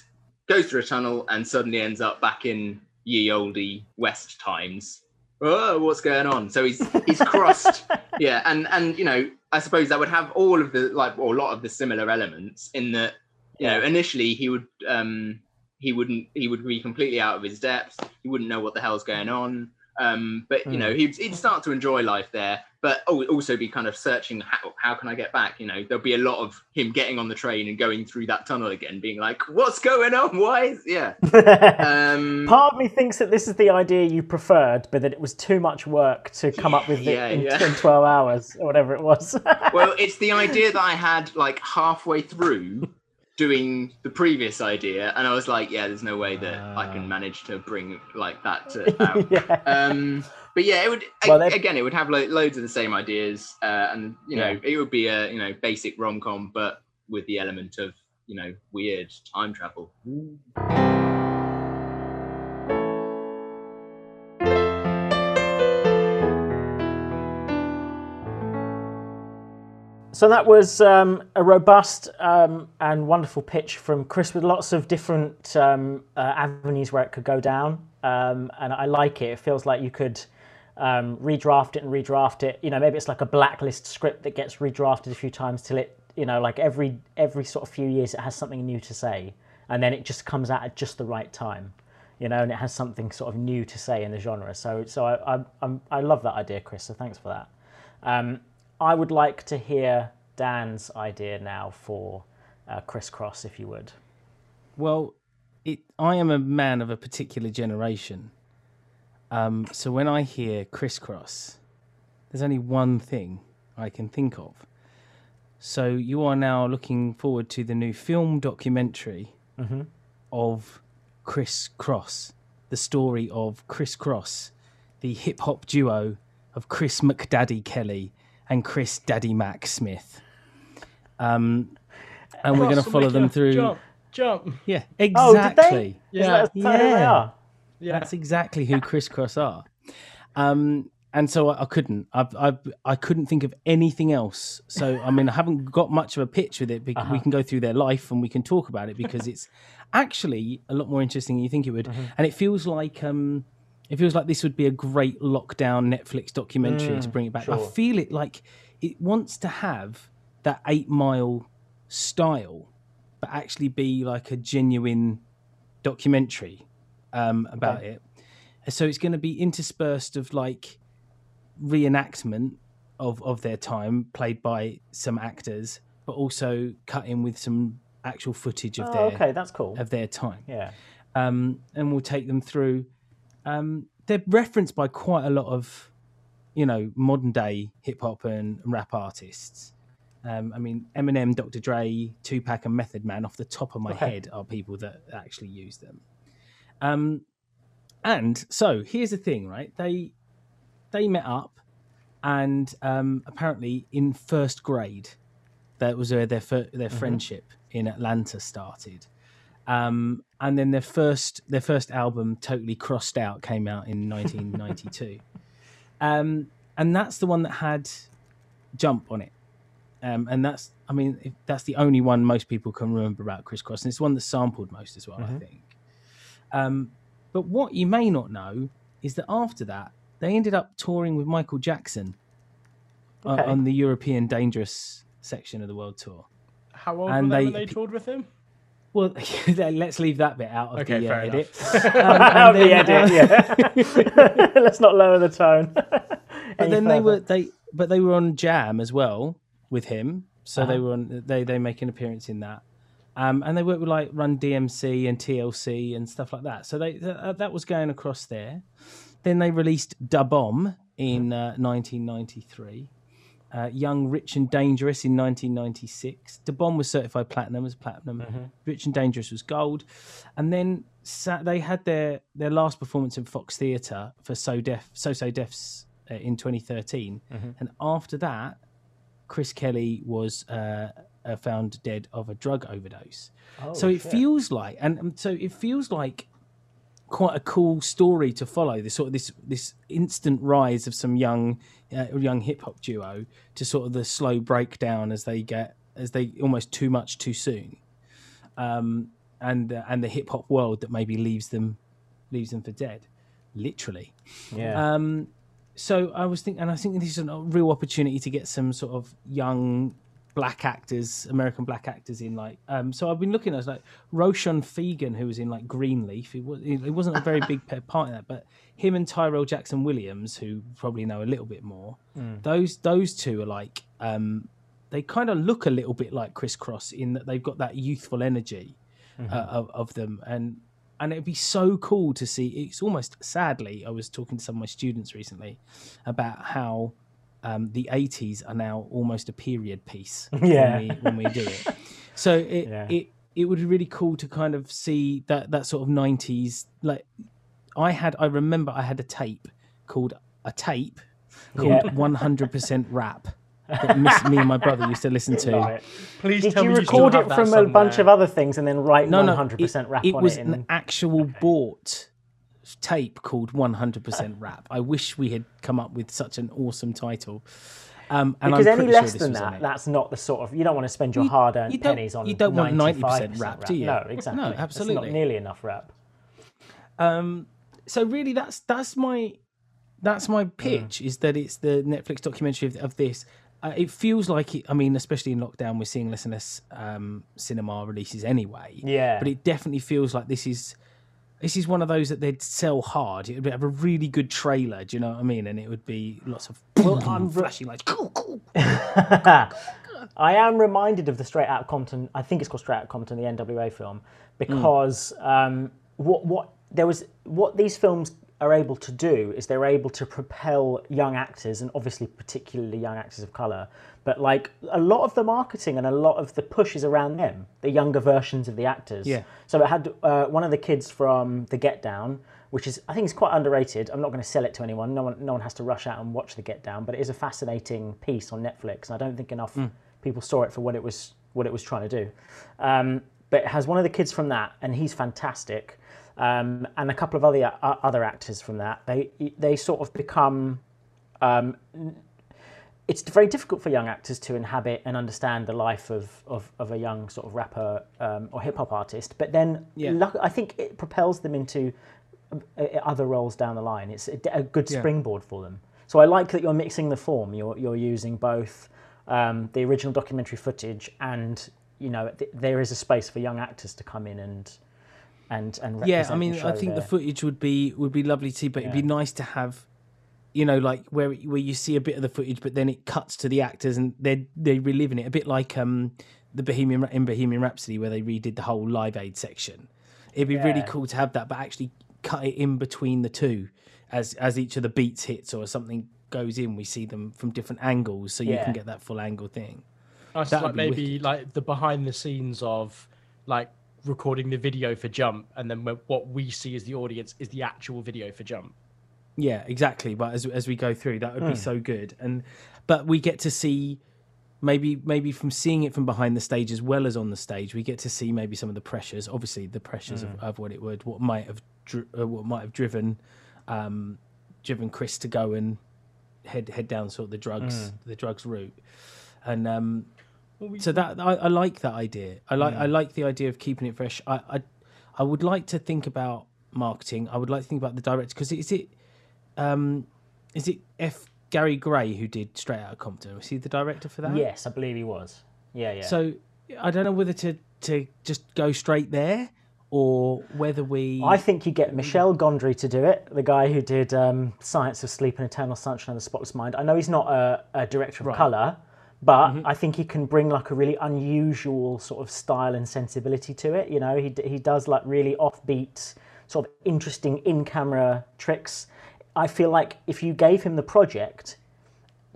goes through a tunnel and suddenly ends up back in ye olde West times. Oh, what's going on? So he's he's crossed, yeah, and and you know, I suppose that would have all of the like or a lot of the similar elements in that, you yeah. know, initially he would um he wouldn't he would be completely out of his depth. He wouldn't know what the hell's going on. Um, but mm. you know, he'd he'd start to enjoy life there, but also be kind of searching how how can I get back? You know, there'll be a lot of him getting on the train and going through that tunnel again, being like, what's going on? Why is yeah. Um, part of me thinks that this is the idea you preferred, but that it was too much work to come yeah, up with yeah, it in, yeah. in twelve hours or whatever it was. Well, it's the idea that I had like halfway through doing the previous idea, and I was like, yeah, there's no way that uh, I can manage to bring like that to out. yeah. Um, but yeah, it would well, again, it would have lo- loads of the same ideas, uh, and you know, yeah. it would be a you know basic rom-com, but with the element of you know weird time travel. Ooh. So that was um, a robust um, and wonderful pitch from Chris, with lots of different um, uh, avenues where it could go down, um, and I like it. It feels like you could um, redraft it and redraft it. You know, maybe it's like a blacklist script that gets redrafted a few times till it, you know, like every every sort of few years it has something new to say, and then it just comes out at just the right time, you know, and it has something sort of new to say in the genre. So, so I I, I'm, I love that idea, Chris. So thanks for that. Um, I would like to hear Dan's idea now for uh, Kris Kross, if you would. Well, it, I am a man of a particular generation. Um, so when I hear Kris Kross, there's only one thing I can think of. So you are now looking forward to the new film documentary mm-hmm. of Kris Kross, the story of Kris Kross, the hip-hop duo of Chris McDaddy Kelly and Chris Daddy Mac Smith. Um, and Cross we're going to follow them through. Jump, jump. Yeah, exactly. Oh, did they? Yeah. Is that yeah. Who they are? Yeah. That's exactly who Kris Kross are. Um, and so I, I couldn't. I, I I couldn't think of anything else. So, I mean, I haven't got much of a pitch with it, because uh-huh. we can go through their life and we can talk about it, because it's actually a lot more interesting than you think it would. Mm-hmm. And it feels like... Um, It feels like this would be a great lockdown Netflix documentary mm, to bring it back. Sure. I feel it like it wants to have that Eight Mile style, but actually be like a genuine documentary um, about okay. it. So it's going to be interspersed of like reenactment of, of their time, played by some actors, but also cut in with some actual footage of oh, their okay, that's cool. of their time. Yeah, um, and we'll take them through. Um, they're referenced by quite a lot of, you know, modern day hip hop and rap artists. Um, I mean, Eminem, Doctor Dre, Tupac and Method Man off the top of my okay. head are people that actually use them. Um, and so here's the thing, right? They they met up and um, apparently in first grade, that was where their, fir- their mm-hmm. friendship in Atlanta started. Um, and then their first their first album, Totally Krossed Out, came out in nineteen ninety-two. Um, and that's the one that had Jump on it. Um, and that's, I mean, that's the only one most people can remember about Kris Kross. And it's one that's sampled most as well, mm-hmm. I think. Um, but what you may not know is that after that, they ended up touring with Michael Jackson okay. on, on the European Dangerous section of the World Tour. How old and were they, they when they toured with him? Well, let's leave that bit out of okay, the uh, edit. Um, out of the edit, yeah. Let's not lower the tone. But then further. they were they, but they were on Jam as well with him, so uh-huh. they were on. They they make an appearance in that, um, and they worked with like Run D M C and T L C and stuff like that. So they th- that was going across there. Then they released Da Bomb in uh, nineteen ninety-three. Uh, Young, Rich, and Dangerous in nineteen ninety-six. Da Bomb was certified platinum, was platinum. Mm-hmm. Rich and Dangerous was gold. And then sat, they had their, their last performance in Fox Theatre for So Def, So So Def's uh, in twenty thirteen. Mm-hmm. And after that, Chris Kelly was uh, uh, found dead of a drug overdose. Oh, so it shit. feels like, and um, so it feels like quite a cool story to follow. This sort of this this instant rise of some young. Uh, young hip hop duo to sort of the slow breakdown as they get as they almost too much too soon, um, and uh, and the hip hop world that maybe leaves them leaves them for dead, literally. Yeah. Um, so I was thinking, and I think this is a real opportunity to get some sort of young black actors, American black actors in like. Um, so I've been looking at like Roshan Fegan, who was in like Greenleaf. It was it wasn't a very big part in that, but him and Tyrell Jackson Williams, who probably know a little bit more, mm. those those two are like um, they kind of look a little bit like Kris Kross in that they've got that youthful energy mm-hmm. uh, of, of them, and and it'd be so cool to see. It's almost sadly, I was talking to some of my students recently about how. Um, the eighties are now almost a period piece yeah. when, we, when we do it. So it, yeah. it it would be really cool to kind of see that that sort of nineties. Like I had, I remember I had a tape called a tape called yeah. one hundred percent Rap that me and my brother used to listen to. Please Did tell you me record you it from somewhere. a bunch of other things and then write no, no, one hundred percent it, Rap it on it? It was an in... actual okay. bought. tape called one hundred percent Rap. I wish we had come up with such an awesome title. Um, and because I'm any less sure than that, that's not the sort of... You don't want to spend your you, hard-earned you pennies on ninety-five percent You don't want ninety percent rap, rap, do you? No, exactly. No, absolutely. It's not nearly enough rap. Um, so really, that's that's my that's my pitch, mm. is that it's the Netflix documentary of, of this. Uh, it feels like, it, I mean, especially in lockdown, we're seeing less and less um, cinema releases anyway. Yeah. But it definitely feels like this is... This is one of those that they'd sell hard. It would have a really good trailer, do you know what I mean? And it would be lots of well, I'm flashing lights. I am reminded of the Straight Outta Compton. I think it's called Straight Outta Compton, the N W A film, because mm. um, what what there was what these films are able to do is they're able to propel young actors, and obviously particularly young actors of colour. But like a lot of the marketing and a lot of the push is around them, the younger versions of the actors. Yeah. So it had uh, one of the kids from The Get Down, which is I think is quite underrated. I'm not going to sell it to anyone. No one, no one has to rush out and watch The Get Down. But it is a fascinating piece on Netflix, and I don't think enough mm. people saw it for what it was what it was trying to do. Um, but it has one of the kids from that, and he's fantastic, um, and a couple of other uh, other actors from that. They they sort of become. Um, It's very difficult for young actors to inhabit and understand the life of, of, of a young sort of rapper um, or hip hop artist, but then yeah. luck, I think it propels them into other roles down the line. It's a, a good yeah. springboard for them. So I like that you're mixing the form. You're you're using both um, the original documentary footage and you know th- there is a space for young actors to come in and and and represent yeah. I mean, I think their... the footage would be would be lovely too, but yeah. it'd be nice to have. You know, like where where you see a bit of the footage, but then it cuts to the actors and they they relive in it a bit like um the Bohemian in Bohemian Rhapsody where they redid the whole Live Aid section. It'd be yeah. really cool to have that, but actually cut it in between the two as as each of the beats hits or something goes in. We see them from different angles, so yeah. you can get that full angle thing. Nice, like maybe wicked. Like the behind the scenes of like recording the video for Jump, and then what we see as the audience is the actual video for Jump. Yeah, exactly. But as as we go through, that would mm. be so good. And but we get to see maybe maybe from seeing it from behind the stage as well as on the stage, we get to see maybe some of the pressures. Obviously, the pressures mm. of, of what it would, what might have, dri- uh, what might have driven, um, driven Chris to go and head head down sort of the drugs mm. the drugs route, and um, so that I, I like that idea. I like yeah. I like the idea of keeping it fresh. I, I I would like to think about marketing. I would like to think about the director, because is it um, is it F. Gary Gray who did Straight Outta Compton? Was he the director for that? Yes, I believe he was. Yeah, yeah. So I don't know whether to to just go straight there, or whether we... I think you get Michel Gondry to do it, the guy who did um, Science of Sleep and Eternal Sunshine of the Spotless Mind. I know he's not a, a director of right. colour, but mm-hmm. I think he can bring like a really unusual sort of style and sensibility to it. You know, he he does like really offbeat, sort of interesting in-camera tricks. I feel like if you gave him the project,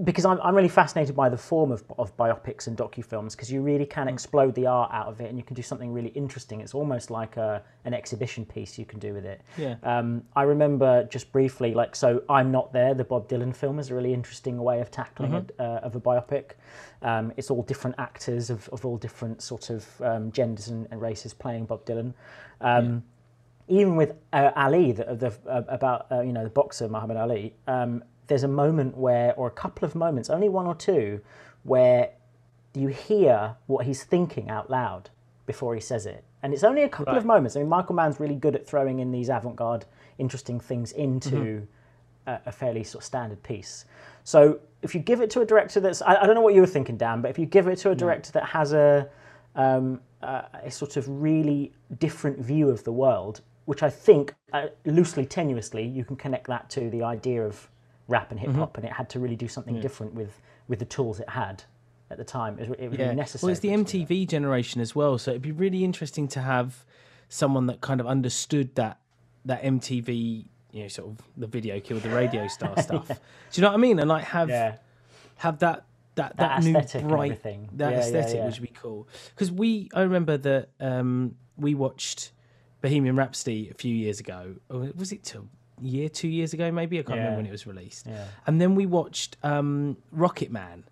because I'm, I'm really fascinated by the form of, of biopics and docufilms, because you really can explode the art out of it, and you can do something really interesting. It's almost like a, an exhibition piece you can do with it. Yeah. Um, I remember just briefly, like, so I'm Not There, the Bob Dylan film, is a really interesting way of tackling mm-hmm. it, uh, of a biopic. Um, it's all different actors of, of all different sort of um, genders and, and races playing Bob Dylan. Um, yeah. Even with uh, Ali, the, the, uh, about, uh, you know, the boxer Muhammad Ali, um, there's a moment where, or a couple of moments, only one or two, where you hear what he's thinking out loud before he says it. And it's only a couple right. of moments. I mean, Michael Mann's really good at throwing in these avant-garde, interesting things into mm-hmm. a, a fairly sort of standard piece. So if you give it to a director that's, I, I don't know what you were thinking, Dan, but if you give it to a director that has a, um, uh, a sort of really different view of the world, which I think, uh, loosely, tenuously, you can connect that to the idea of rap and hip hop, mm-hmm. and it had to really do something yeah. different with, with the tools it had at the time. It was, it was yeah. really necessary. Well, it's the M T V generation as well, so it'd be really interesting to have someone that kind of understood that that M T V, you know, sort of the video killed the radio star stuff. yeah. Do you know what I mean? And like have yeah. have that that that, that new bright thing. That yeah, aesthetic, yeah, yeah. which would be cool. Because we, I remember that um, we watched Bohemian Rhapsody a few years ago. Was it till? year two years ago maybe I can't yeah. remember when it was released yeah. and then we watched um Rocket Man,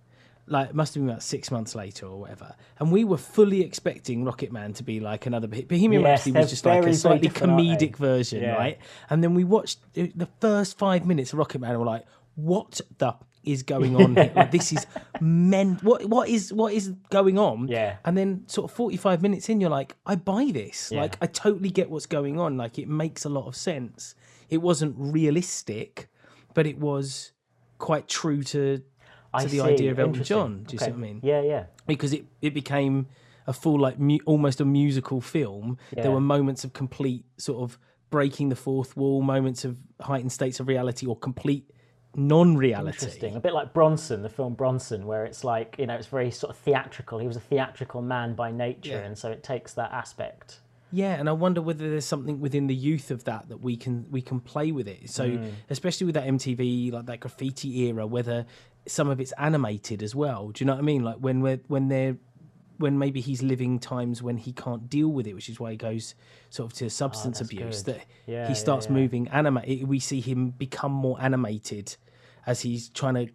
like it must have been about six months later or whatever, and we were fully expecting Rocket Man to be like another Bohemian yes, Rhapsody was just very, like a slightly comedic version yeah. right, and then we watched the first five minutes of Rocket Man and we're like, what the is going on here? Like, this is men what what is what is going on yeah and then sort of forty-five minutes in you're like, I buy this yeah. like I totally get what's going on, like it makes a lot of sense. It wasn't realistic, but it was quite true to, to the idea of Elton John. Do you okay. see what I mean? Yeah, yeah. Because it, it became a full, like, mu- almost a musical film. Yeah. There were moments of complete sort of breaking the fourth wall, moments of heightened states of reality or complete non-reality. Interesting. A bit like Bronson, the film Bronson, where it's like, you know, it's very sort of theatrical. He was a theatrical man by nature, yeah. and so it takes that aspect. Yeah, and I wonder whether there's something within the youth of that that we can we can play with it. So mm. especially with that M T V, like that graffiti era, whether some of it's animated as well. Do you know what I mean? Like when we're when they're when maybe he's living times when he can't deal with it, which is why he goes sort of to substance oh, abuse. Good. That yeah, he starts yeah, yeah. moving animated. We see him become more animated as he's trying to,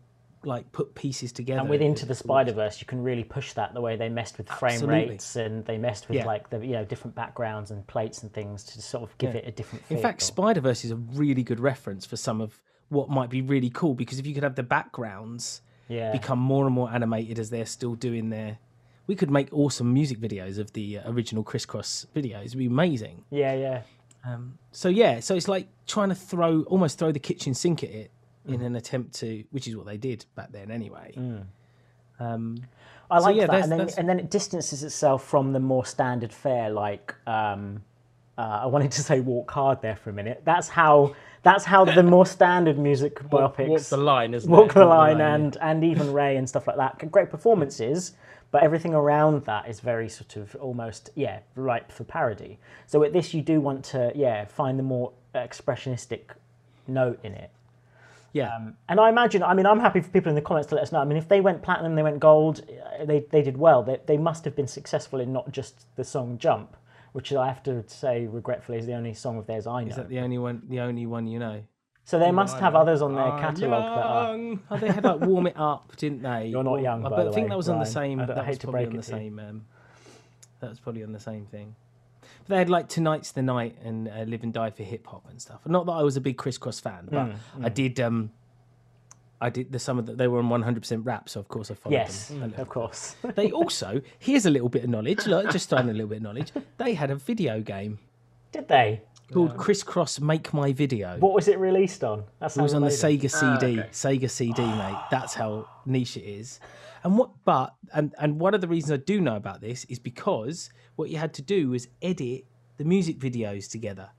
like, put pieces together. And with Into the Spider-Verse, you can really push that, the way they messed with frame Absolutely. rates, and they messed with, yeah. like, the, you know, different backgrounds and plates and things to sort of give yeah. it a different feel. In fact, Spider-Verse is a really good reference for some of what might be really cool, because if you could have the backgrounds yeah. become more and more animated as they're still doing their... We could make awesome music videos of the original Kris Kross videos. It'd be amazing. Yeah, yeah. Um, so, yeah, so it's like trying to throw, almost throw the kitchen sink at it, in an attempt to, which is what they did back then anyway. Mm. Um, I like so yeah, that, and then, and then it distances itself from the more standard fare. Like um, uh, I wanted to say "Walk Hard" there for a minute. That's how that's how the more standard music biopics walk the line, isn't walk it? The line, the line, and yeah. and even Ray and stuff like that. Great performances, but everything around that is very sort of almost yeah ripe for parody. So at this, you do want to yeah find the more expressionistic note in it. Yeah, um, and I imagine, I mean, I'm happy for people in the comments to let us know. I mean, if they went platinum, they went gold, they they did well. They they must have been successful in not just the song "Jump," which I have to say, regretfully, is the only song of theirs I know. Is that the only one? The only one you know? So they must have others on their catalogue that are. Oh, they had like "Warm It Up," didn't they? You're not young, by the way. I think that was on the same. I hate to break it to you. Um, that was probably on the same thing. But they had like "Tonight's the Night" and uh, "Live and Die for Hip Hop" and stuff. Not that I was a big Kris Kross fan, but mm, mm. I did. Um, I did the summer that they were on one hundred percent rap, so of course I followed yes, them. Yes, of course. They also, here's a little bit of knowledge, like, just throwing a little bit of knowledge, they had a video game. Did they? Called yeah. Kris Kross Make My Video. What was it released on? That's it was amazing. On the Sega C D. Oh, okay. Sega C D, mate. That's how niche it is. And what? But and, and one of the reasons I do know about this is because what you had to do was edit the music videos together.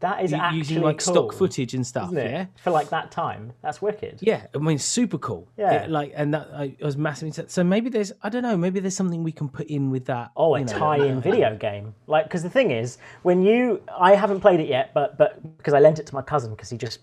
That is actually using like cool. stock footage and stuff, yeah. For like that time, that's wicked. Yeah, I mean, super cool. Yeah, it, like, and that I was massively. So maybe there's, I don't know, maybe there's something we can put in with that. Oh, a tie-in video game, like because the thing is, when you, I haven't played it yet, but but because I lent it to my cousin because he just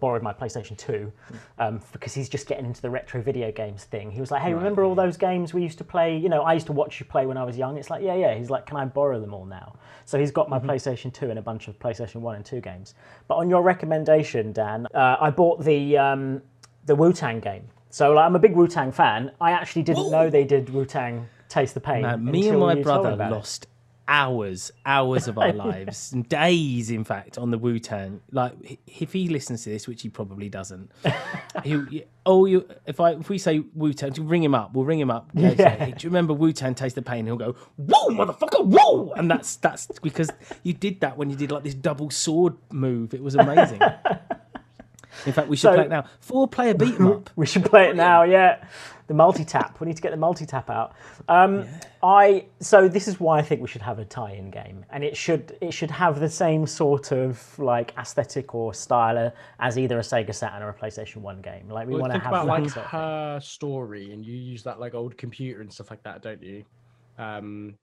borrowed my PlayStation two um, because he's just getting into the retro video games thing. He was like, hey, right, remember all those games we used to play? You know, I used to watch you play when I was young. It's like, yeah, yeah. He's like, can I borrow them all now? So he's got my mm-hmm. PlayStation two and a bunch of PlayStation one and two games. But on your recommendation, Dan, uh, I bought the, um, the Wu-Tang game. So like, I'm a big Wu-Tang fan. I actually didn't Whoa. know they did Wu-Tang Taste the Pain. Now, me and my brother lost it. Hours, hours of our lives, yeah. days, in fact, on the Wu-Tang. Like, if he listens to this, which he probably doesn't, he, oh, you, if I, if we say Wu-Tang, ring him up. We'll ring him up. Yeah. Say, hey, do you remember Wu-Tang Taste the Pain? He'll go, whoa, motherfucker, whoa, and that's that's because you did that when you did like this double sword move. It was amazing. In fact, we should so, play it now. Four player beat 'em up. We should play it now, yeah. The multi-tap. We need to get the multi-tap out. Um, yeah. I so this is why I think we should have a tie-in game, and it should it should have the same sort of like aesthetic or style as either a Sega Saturn or a PlayStation one game. Like we well, want to have about, that like sort of her thing. Story, and you use that like old computer and stuff like that, don't you? Um,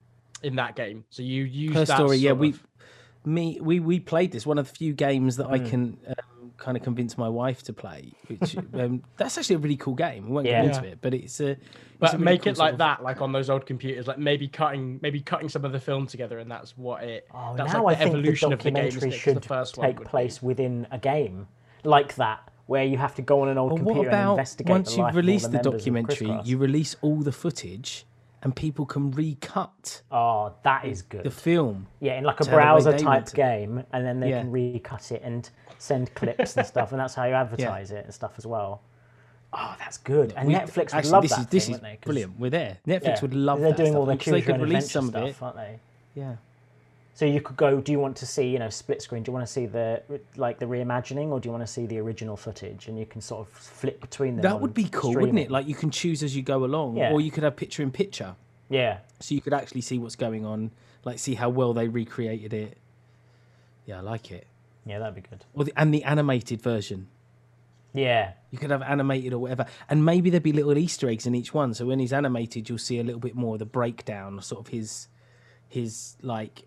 in that game, so you use her that story. Sort yeah, of... we me we we played this. One of the few games that mm. I can. Uh, kind of convinced my wife to play, which um, that's actually a really cool game. We won't yeah. get into it, but it's a. It's but a really make cool it like of... that, like on those old computers, like maybe cutting, maybe cutting some of the film together, and that's what it. Oh, that's now like the I evolution think the documentary of the game should the first take place be. within a game like that, where you have to go on an old well, computer what about and investigate. Once you've released the, the documentary, you release all the footage. And people can recut. Oh, that is good. The film. Yeah, in like a browser type game, and then they yeah. can recut it and send clips and stuff, and that's how you advertise yeah. it and stuff as well. Oh, that's good. And we, Netflix would actually, love this that. Is, this thing, is wouldn't they? Brilliant. We're there. Netflix yeah. would love they're that. They're doing stuff. all their children they could release some stuff, of it. aren't they? Yeah. So you could go. Do you want to see, you know, split screen? Do you want to see the like the reimagining, or do you want to see the original footage? And you can sort of flip between them. That would be cool, streaming. wouldn't it? Like you can choose as you go along, yeah. or you could have picture in picture. Yeah. So you could actually see what's going on, like see how well they recreated it. Yeah, I like it. Yeah, that'd be good. Or the, and the animated version. Yeah. You could have animated or whatever. And maybe there'd be little Easter eggs in each one. So when he's animated, you'll see a little bit more of the breakdown, sort of his his like.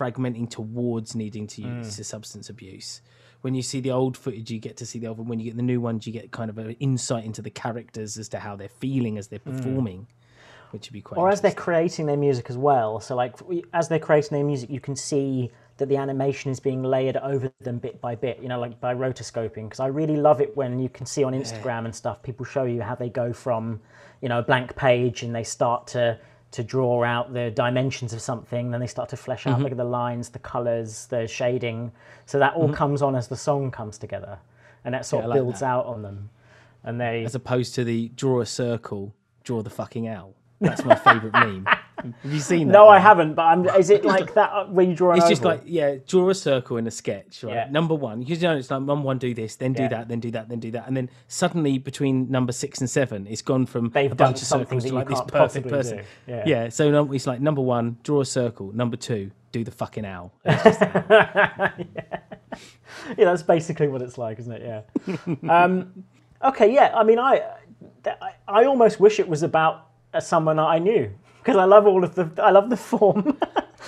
fragmenting towards needing to use mm. substance abuse. When you see the old footage, you get to see the old one. When you get the new ones, you get kind of an insight into the characters as to how they're feeling as they're performing, mm. which would be quite. Or as they're creating their music as well. So, like as they're creating their music, you can see that the animation is being layered over them bit by bit. You know, like by rotoscoping. Because I really love it when you can see on Instagram yeah. and stuff, people show you how they go from, you know, a blank page and they start to. to draw out the dimensions of something, then they start to flesh out mm-hmm. look at the lines, the colours, the shading. So that all mm-hmm. comes on as the song comes together, and that sort yeah, of like builds that. out on them. And they, as opposed to the draw a circle, draw the fucking owl. That's my favourite meme. Have you seen that? No, one? I haven't. But I'm, is it like that when you draw? An it's oval? Just like yeah, draw a circle in a sketch. Right? Yeah. Number one, because you know it's like number one, do this, then do yeah. that, then do that, then do that, and then suddenly between number six and seven, it's gone from They've a bunch of circles to like this perfect person. Yeah. yeah. So it's like number one, draw a circle. Number two, do the fucking owl. It's just that. yeah. yeah, that's basically what it's like, isn't it? Yeah. um, okay. Yeah. I mean, I, I, I almost wish it was about someone I knew. Because I love all of the, I love the form,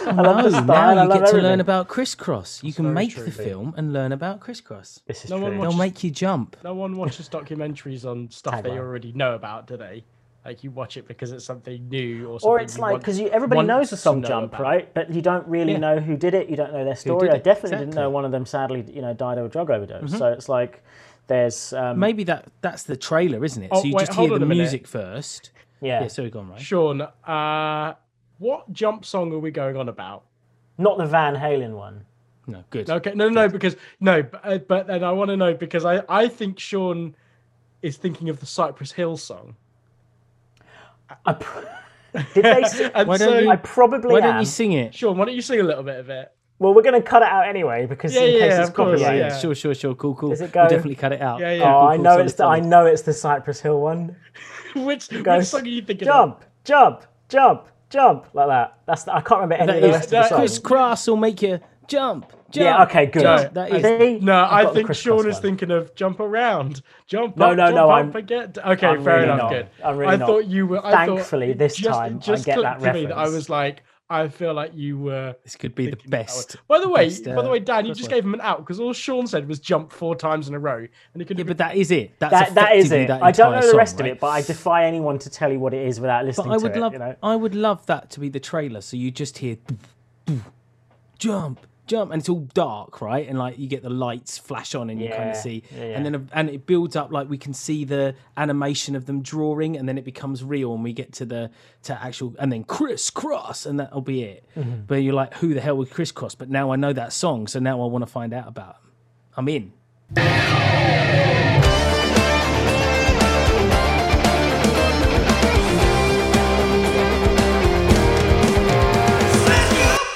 I no, love the style. Now you I love get to everything. learn about Kris Kross. You That's can make true, the man. film and learn about Kris Kross. This is no true. One watches, They'll make you jump. No one watches documentaries on stuff Tag they line. already know about, do they? Like you watch it because it's something new, or something or it's you like because everybody knows the song Jump, about. right? But you don't really yeah. know who did it. You don't know their story. I definitely exactly. didn't know one of them. Sadly, you know, died of a drug overdose. Mm-hmm. So it's like there's um... maybe that that's the trailer, isn't it? Oh, so you wait, just hear the music first. Yeah. yeah, so we've gone right. Sean, uh, what Jump song are we going on about? Not the Van Halen one. No, good. Okay, no, no, good. because no, but, but then I want to know because I, I think Sean is thinking of the Cypress Hill song. I pr- Did they sing? Why don't so, you, I probably Why am. don't you sing it? Sean, why don't you sing a little bit of it? Well, we're going to cut it out anyway because yeah, in yeah, case yeah, it's copyrighted. Yeah. Sure, sure, sure. Cool, cool. Does it go? We'll definitely cut it out. Yeah, yeah. Oh, cool, I, know cool, it's the, I know it's the Cypress Hill one. which, goes, which song are you thinking jump, of? Jump, jump, jump, jump. Like that. That's the, I can't remember any that of the is, rest that, of the song. Kris Kross will make you jump, jump. Yeah, okay, good. Jump. That is, they, no, I think Sean is one. thinking of Jump Around. Jump no, up, no, jump no, up, I'm, forget. Okay, I'm fair really enough, not. good. I'm really I thought you were... Thankfully, this time I get that reference. I was like... I feel like you were. This could be the best. By the way, best, uh, by the way, Dan, you just gave him an out because all Sean said was jump four times in a row, and it could. Yeah, been... but that is it. That's that, that is it. That I don't know the rest song, of right? it, but I defy anyone to tell you what it is without listening. But I would to love. It, you know? I would love that to be the trailer. So you just hear, jump, jump, and it's all dark, right? And like you get the lights flash on, and you yeah, kind of see, yeah, yeah. and then a, and it builds up. Like we can see the animation of them drawing, and then it becomes real, and we get to the to actual, and then Kris Kross, and that'll be it. Mm-hmm. But you're like, who the hell was Kris Kross? But now I know that song, so now I want to find out about him. I'm in.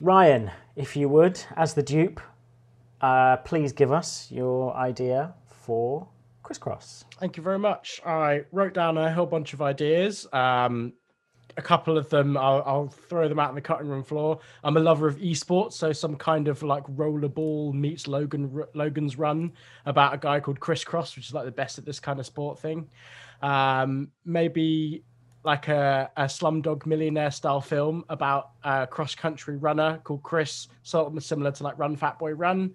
Ryan, if you would, as the dupe, uh, please give us your idea for Kris Kross. Thank you very much. I wrote down a whole bunch of ideas. Um, a couple of them, I'll, I'll throw them out on the cutting room floor. I'm a lover of esports, so some kind of like rollerball meets Logan R- Logan's Run about a guy called Kris Kross, which is like the best at this kind of sport thing. Um, maybe... like a, a Slumdog Millionaire style film about a cross country runner called Kris, sort of similar to like Run Fat Boy Run.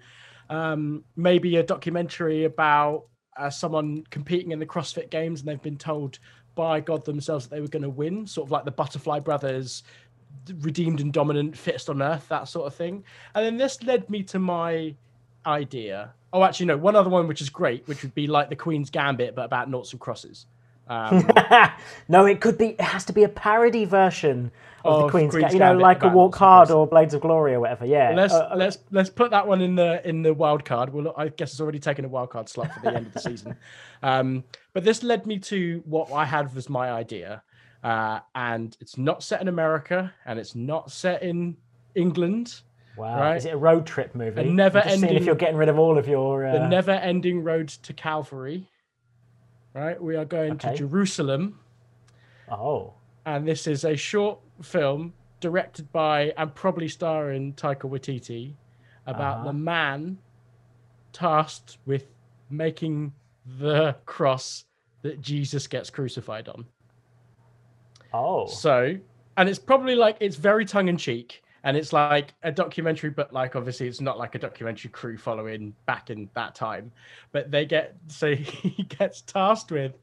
Um, maybe a documentary about uh, someone competing in the CrossFit Games and they've been told by God themselves that they were going to win, sort of like the Butterfly Brothers, redeemed and dominant, fittest on earth, that sort of thing. And then this led me to my idea. Oh, actually, no, one other one, which is great, which would be like the Queen's Gambit, but about noughts and crosses. Um, no, it could be. It has to be a parody version of, of the Queen's, Queen's Gambit, you know, like a Walk Hard or Blades of Glory or whatever. Yeah, let's uh, let's let's put that one in the in the wild card. Well, I guess it's already taken a wild card slot for the end of the season. Um, but this led me to what I had was my idea, uh, and it's not set in America and it's not set in England. Wow, right? Is it a road trip movie? The never just ending. If you're getting rid of all of your uh... the never ending road to Calvary. Right, we are going okay. to Jerusalem. Oh. And this is a short film directed by and probably starring Taika Waititi about uh-huh. the man tasked with making the cross that Jesus gets crucified on. Oh. So, and it's probably like, it's very tongue in cheek. And it's like a documentary, but like obviously it's not like a documentary crew following back in that time. But they get, so he gets tasked with,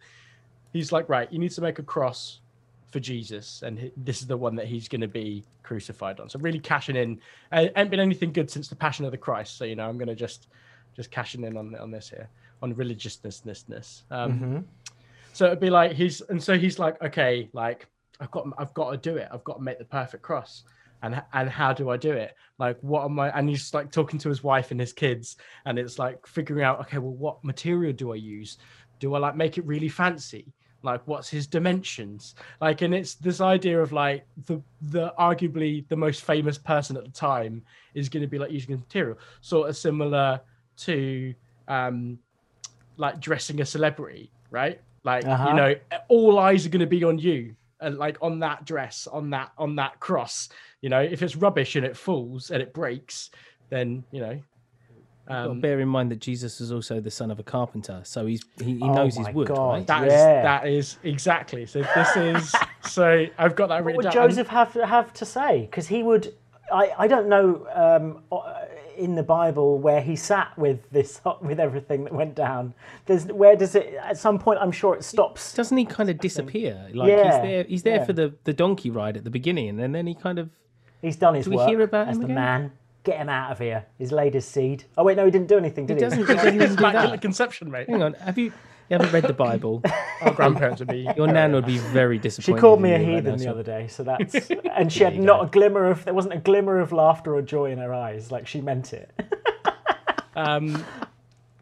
he's like, right, you need to make a cross for Jesus. And this is the one that he's going to be crucified on. So really cashing in. It ain't been anything good since the Passion of the Christ. So, you know, I'm going to just just cashing in on on this here, on religiousness. Um, mm-hmm. So it'd be like, he's, and so he's like, okay, like, I've got, I've got to do it. I've got to make the perfect cross. And and how do I do it? Like, what am I? And he's like talking to his wife and his kids, and it's like figuring out, okay, well, what material do I use? Do I like make it really fancy? Like, what's his dimensions? Like, and it's this idea of like the the arguably the most famous person at the time is going to be like using material, sort of similar to um, like dressing a celebrity, right? Like, uh-huh. you know, all eyes are going to be on you. And like on that dress, on that on that cross, you know, if it's rubbish and it falls and it breaks, then you know. Um, well, bear in mind that Jesus is also the son of a carpenter, so he's he, he oh knows his wood. God. Right? That yeah. is that is exactly. So this is so I've got that written down. What would down. Joseph have have to say? Because he would. I I don't know um, in the Bible where he sat with this with everything that went down. There's where does it at some point? I'm sure it stops. Doesn't he kind of disappear? Like yeah, he's there. He's there yeah. for the, the donkey ride at the beginning, and then he kind of he's done his do work. We hear about as him the again? Man. Get him out of here. He's laid his seed. Oh wait, no, he didn't do anything, did he? He doesn't. He doesn't do that. The conception, mate. Hang on. Have you? You haven't read the Bible. Our grandparents would be. Your nan would be very disappointed. She called me a heathen right the other day, so that's. And she had not go. a glimmer of. There wasn't a glimmer of laughter or joy in her eyes. Like she meant it. um,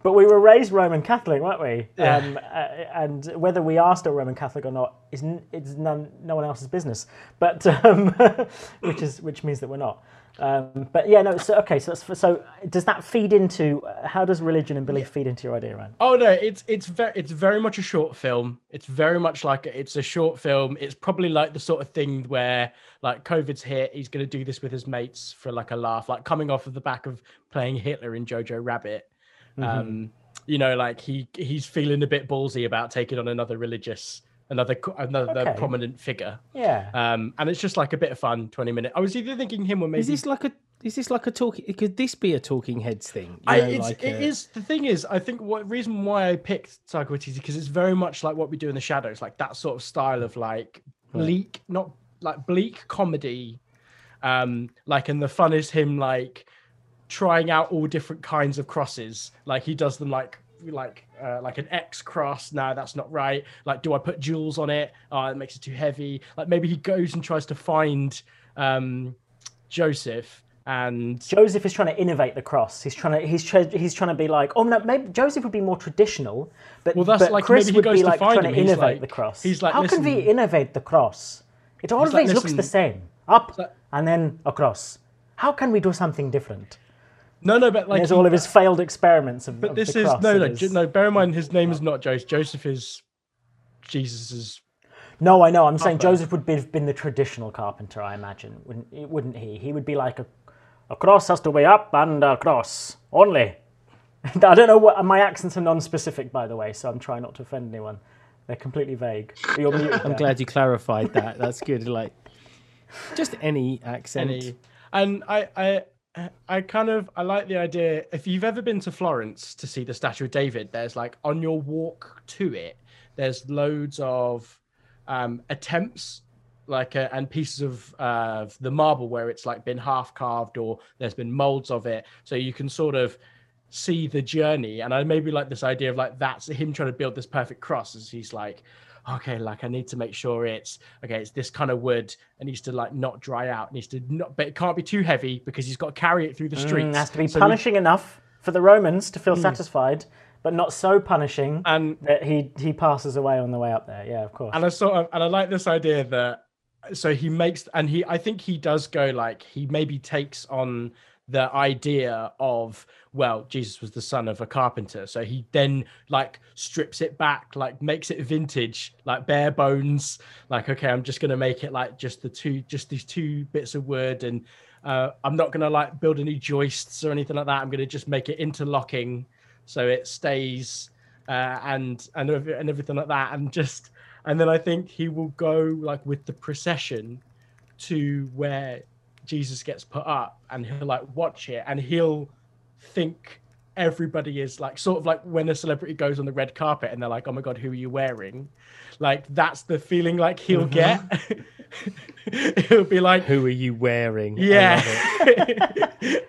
But we were raised Roman Catholic, weren't we? Yeah. Um, uh, and whether we are still Roman Catholic or not is it's none no one else's business. But um, which is which means that we're not. Um, but yeah, no. So okay, so that's, so does that feed into uh, how does religion and belief yeah. feed into your idea, Ryan? Oh no, it's it's very it's very much a short film. It's very much like a, it's a short film. It's probably like the sort of thing where like COVID's hit, he's going to do this with his mates for like a laugh, like coming off of the back of playing Hitler in Jojo Rabbit. Mm-hmm. Um, you know, like he he's feeling a bit ballsy about taking on another religious. Another another okay. prominent figure, yeah. Um, and it's just like a bit of fun, twenty minute. I was either thinking him or maybe is this like a is this like a talking? Could this be a Talking Heads thing? I, know, it's, like it a... is. The thing is, I think what reason why I picked Taika Waititi because it's very much like what we do in the Shadows, like that sort of style of like bleak, not like bleak comedy, um, like and the fun is him like trying out all different kinds of crosses, like he does them like. like uh, like an X cross, no, that's not right. Like, do I put jewels on it? Oh, it makes it too heavy. Like maybe he goes and tries to find um, Joseph and... Joseph is trying to innovate the cross. He's trying to he's tra- he's trying to be like, oh no, maybe Joseph would be more traditional, but, well, that's but like, Chris maybe he would goes be to like find trying him. to innovate like, the cross. He's like, how listen, can we innovate the cross? It always like, looks the same. Up like, and then across. How can we do something different? No, no, but like there's all of his failed experiments. Of, but of this the is cross no, no, his... no. Bear in mind, his name is not Joseph. Joseph is Jesus's. No, I know. I'm carpenter. saying Joseph would be, have been the traditional carpenter. I imagine, wouldn't, wouldn't he? He would be like a, a cross has to be up and a cross only. I don't know what my accents are non-specific, by the way, so I'm trying not to offend anyone. They're completely vague. You're muted. I'm glad you clarified that. That's good. Like, just any accent. Any. And I. I I kind of, I like the idea, if you've ever been to Florence to see the Statue of David, there's like, on your walk to it, there's loads of um, attempts, like, uh, and pieces of uh, the marble where it's like been half carved or there's been molds of it. So you can sort of see the journey. And I maybe like this idea of like, that's him trying to build this perfect cross as he's like, okay, like I need to make sure it's okay. It's this kind of wood. It needs to like not dry out. It needs to not, but it can't be too heavy because he's got to carry it through the streets. Mm, it has to be so punishing we... enough for the Romans to feel mm. satisfied, but not so punishing and, that he he passes away on the way up there. Yeah, of course. And I sort of and I like this idea that so he makes and he I think he does go like he maybe takes on the idea of, well, Jesus was the son of a carpenter. So he then like strips it back, like makes it vintage, like bare bones, like, okay, I'm just going to make it like just the two, just these two bits of wood. And uh, I'm not going to like build any joists or anything like that. I'm going to just make it interlocking. So it stays uh, and, and, and everything like that. And just, and then I think he will go like with the procession to where Jesus gets put up and he'll like watch it and he'll think everybody is like sort of like when a celebrity goes on the red carpet and they're like, oh my God, who are you wearing? Like that's the feeling like he'll mm-hmm. get. He'll be like, who are you wearing? Yeah.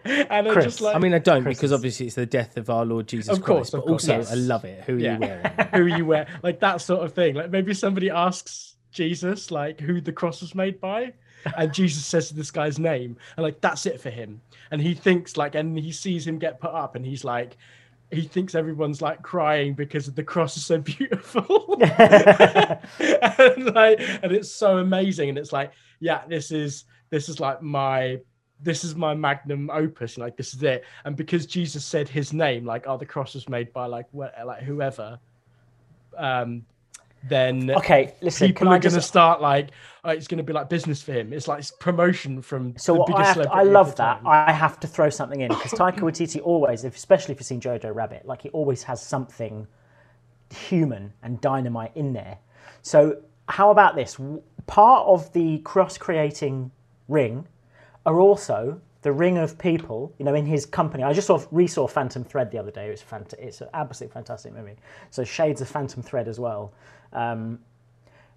And I'm just like, I mean, I don't Chris. because obviously it's the death of our Lord Jesus of course, Christ, but course, also yes. I love it. Who are yeah. you wearing? Who are you wearing? Like that sort of thing. Like maybe somebody asks Jesus like who the cross was made by. And Jesus says this guy's name and like, that's it for him. And he thinks like, and he sees him get put up and he's like, he thinks everyone's like crying because the cross is so beautiful. and, like, and it's so amazing. And it's like, yeah, this is, this is like my, this is my magnum opus. Like, this is it. And because Jesus said his name, like, oh, the cross was made by like, wh- like whoever, um, then okay, listen, people are just... going to start like, oh, it's going to be like business for him. It's like promotion from so the biggest I have, celebrity. I love that. I have to throw something in because Taika Waititi always, especially if you've seen Jojo Rabbit, like he always has something human and dynamite in there. So how about this? Part of the cross-creating ring are also the ring of people, you know, in his company. I just sort of resaw Phantom Thread the other day. It's fant- it's an absolutely fantastic movie. So shades of Phantom Thread as well. Um,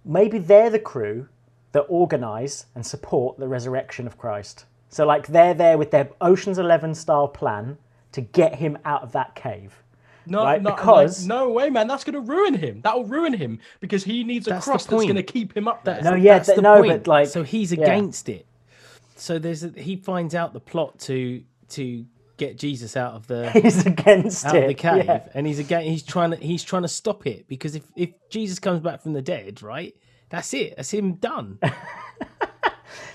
maybe they're the crew that organise and support the resurrection of Christ. So like they're there with their Ocean's Eleven style plan to get him out of that cave. No, right? no, because like, no way, man. That's going to ruin him. That'll ruin him because he needs a cross that's going to keep him up there. No, yeah, that's th- the no, point. But like, so he's yeah. against it. So there's a, he finds out the plot to to get Jesus out of the he's against out it. Of the cave, yeah. And he's again he's trying to he's trying to stop it, because if if Jesus comes back from the dead, right, that's it, that's him done.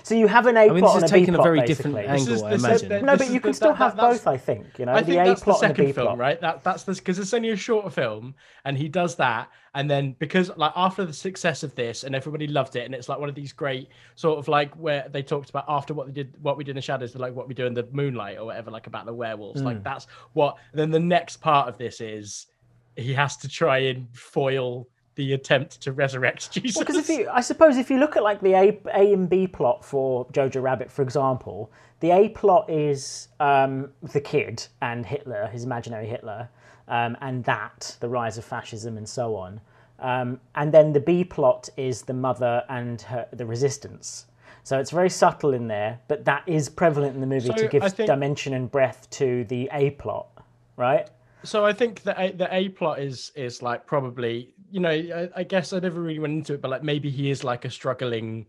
So you have an A plot I mean, and a B plot, a very basically. Different angle, is, I imagine. Is, no, but you is, can still that, have that, both. I think you know I think the A plot and the B film, plot, right? That that's this because it's only a shorter film, and he does that, and then because like after the success of this, and everybody loved it, and it's like one of these great sort of like where they talked about after what they did, what we did in the shadows, like what we do in the moonlight or whatever, like about the werewolves. Mm. Like that's what. Then the next part of this is he has to try and foil the attempt to resurrect Jesus. Because well, if you, I suppose if you look at like the A, A and B plot for Jojo Rabbit, for example, the A plot is um, the kid and Hitler, his imaginary Hitler, um, and that, the rise of fascism and so on. Um, and then the B plot is the mother and her, the resistance. So it's very subtle in there, but that is prevalent in the movie so to give think... dimension and breadth to the A plot, right? So I think the A, the A plot is is like probably, you know, I, I guess I never really went into it, but like maybe he is like a struggling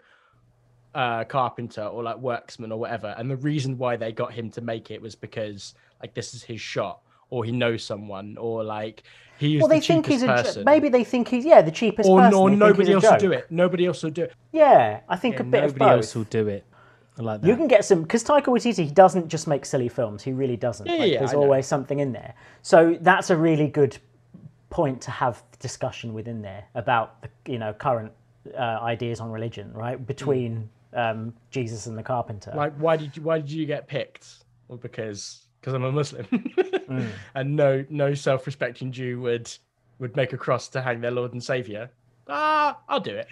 uh, carpenter or like worksman or whatever. And the reason why they got him to make it was because like this is his shot, or he knows someone, or like he's well, the they cheapest think he's a, person. Maybe they think he's, yeah, the cheapest or, person. Or nobody else will do it. Nobody else will do it. Yeah, I think yeah, a bit nobody of both. Nobody else will do it. I like that. You can get some, because Taika Waititi, he doesn't just make silly films. He really doesn't. Yeah, like, yeah, there's I always know. Something in there. So that's a really good point to have discussion within there about the, you know, current uh, ideas on religion, right? Between mm. um, Jesus and the carpenter. Like, why did you, why did you get picked? Well, because because I'm a Muslim, mm. and no no self-respecting Jew would would make a cross to hang their Lord and Savior. Ah, I'll do it.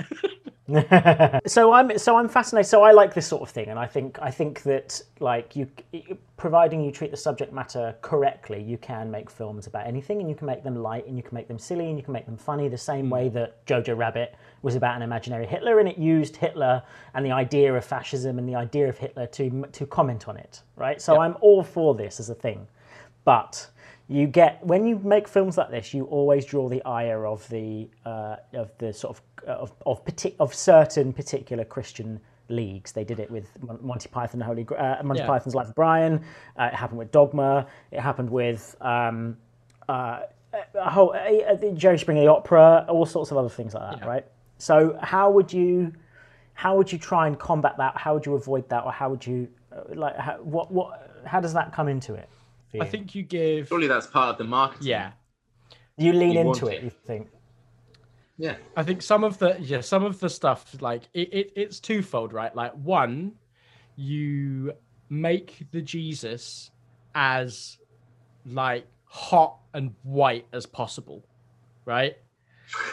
so I'm so I'm fascinated. So I like this sort of thing, and I think I think that like you, providing you treat the subject matter correctly, you can make films about anything, and you can make them light, and you can make them silly, and you can make them funny. The same way that Jojo Rabbit was about an imaginary Hitler, and it used Hitler and the idea of fascism and the idea of Hitler to to comment on it, right? So yep. I'm all for this as a thing, but. You get when you make films like this, you always draw the ire of the uh, of the sort of of of, partic- of certain particular Christian leagues. They did it with Monty Python, Holy uh, Monty yeah. Python's Life of Brian. Uh, it happened with Dogma. It happened with um, uh, a whole uh, Jerry Springer Opera. All sorts of other things like that, yeah. right? So how would you how would you try and combat that? How would you avoid that, or how would you like how, what what? How does that come into it? I think you give... Surely that's part of the marketing. Yeah. You lean you into it, it, you think. Yeah. I think some of the yeah some of the stuff, like, it, it it's twofold, right? Like, one, you make the Jesus as, like, hot and white as possible, right?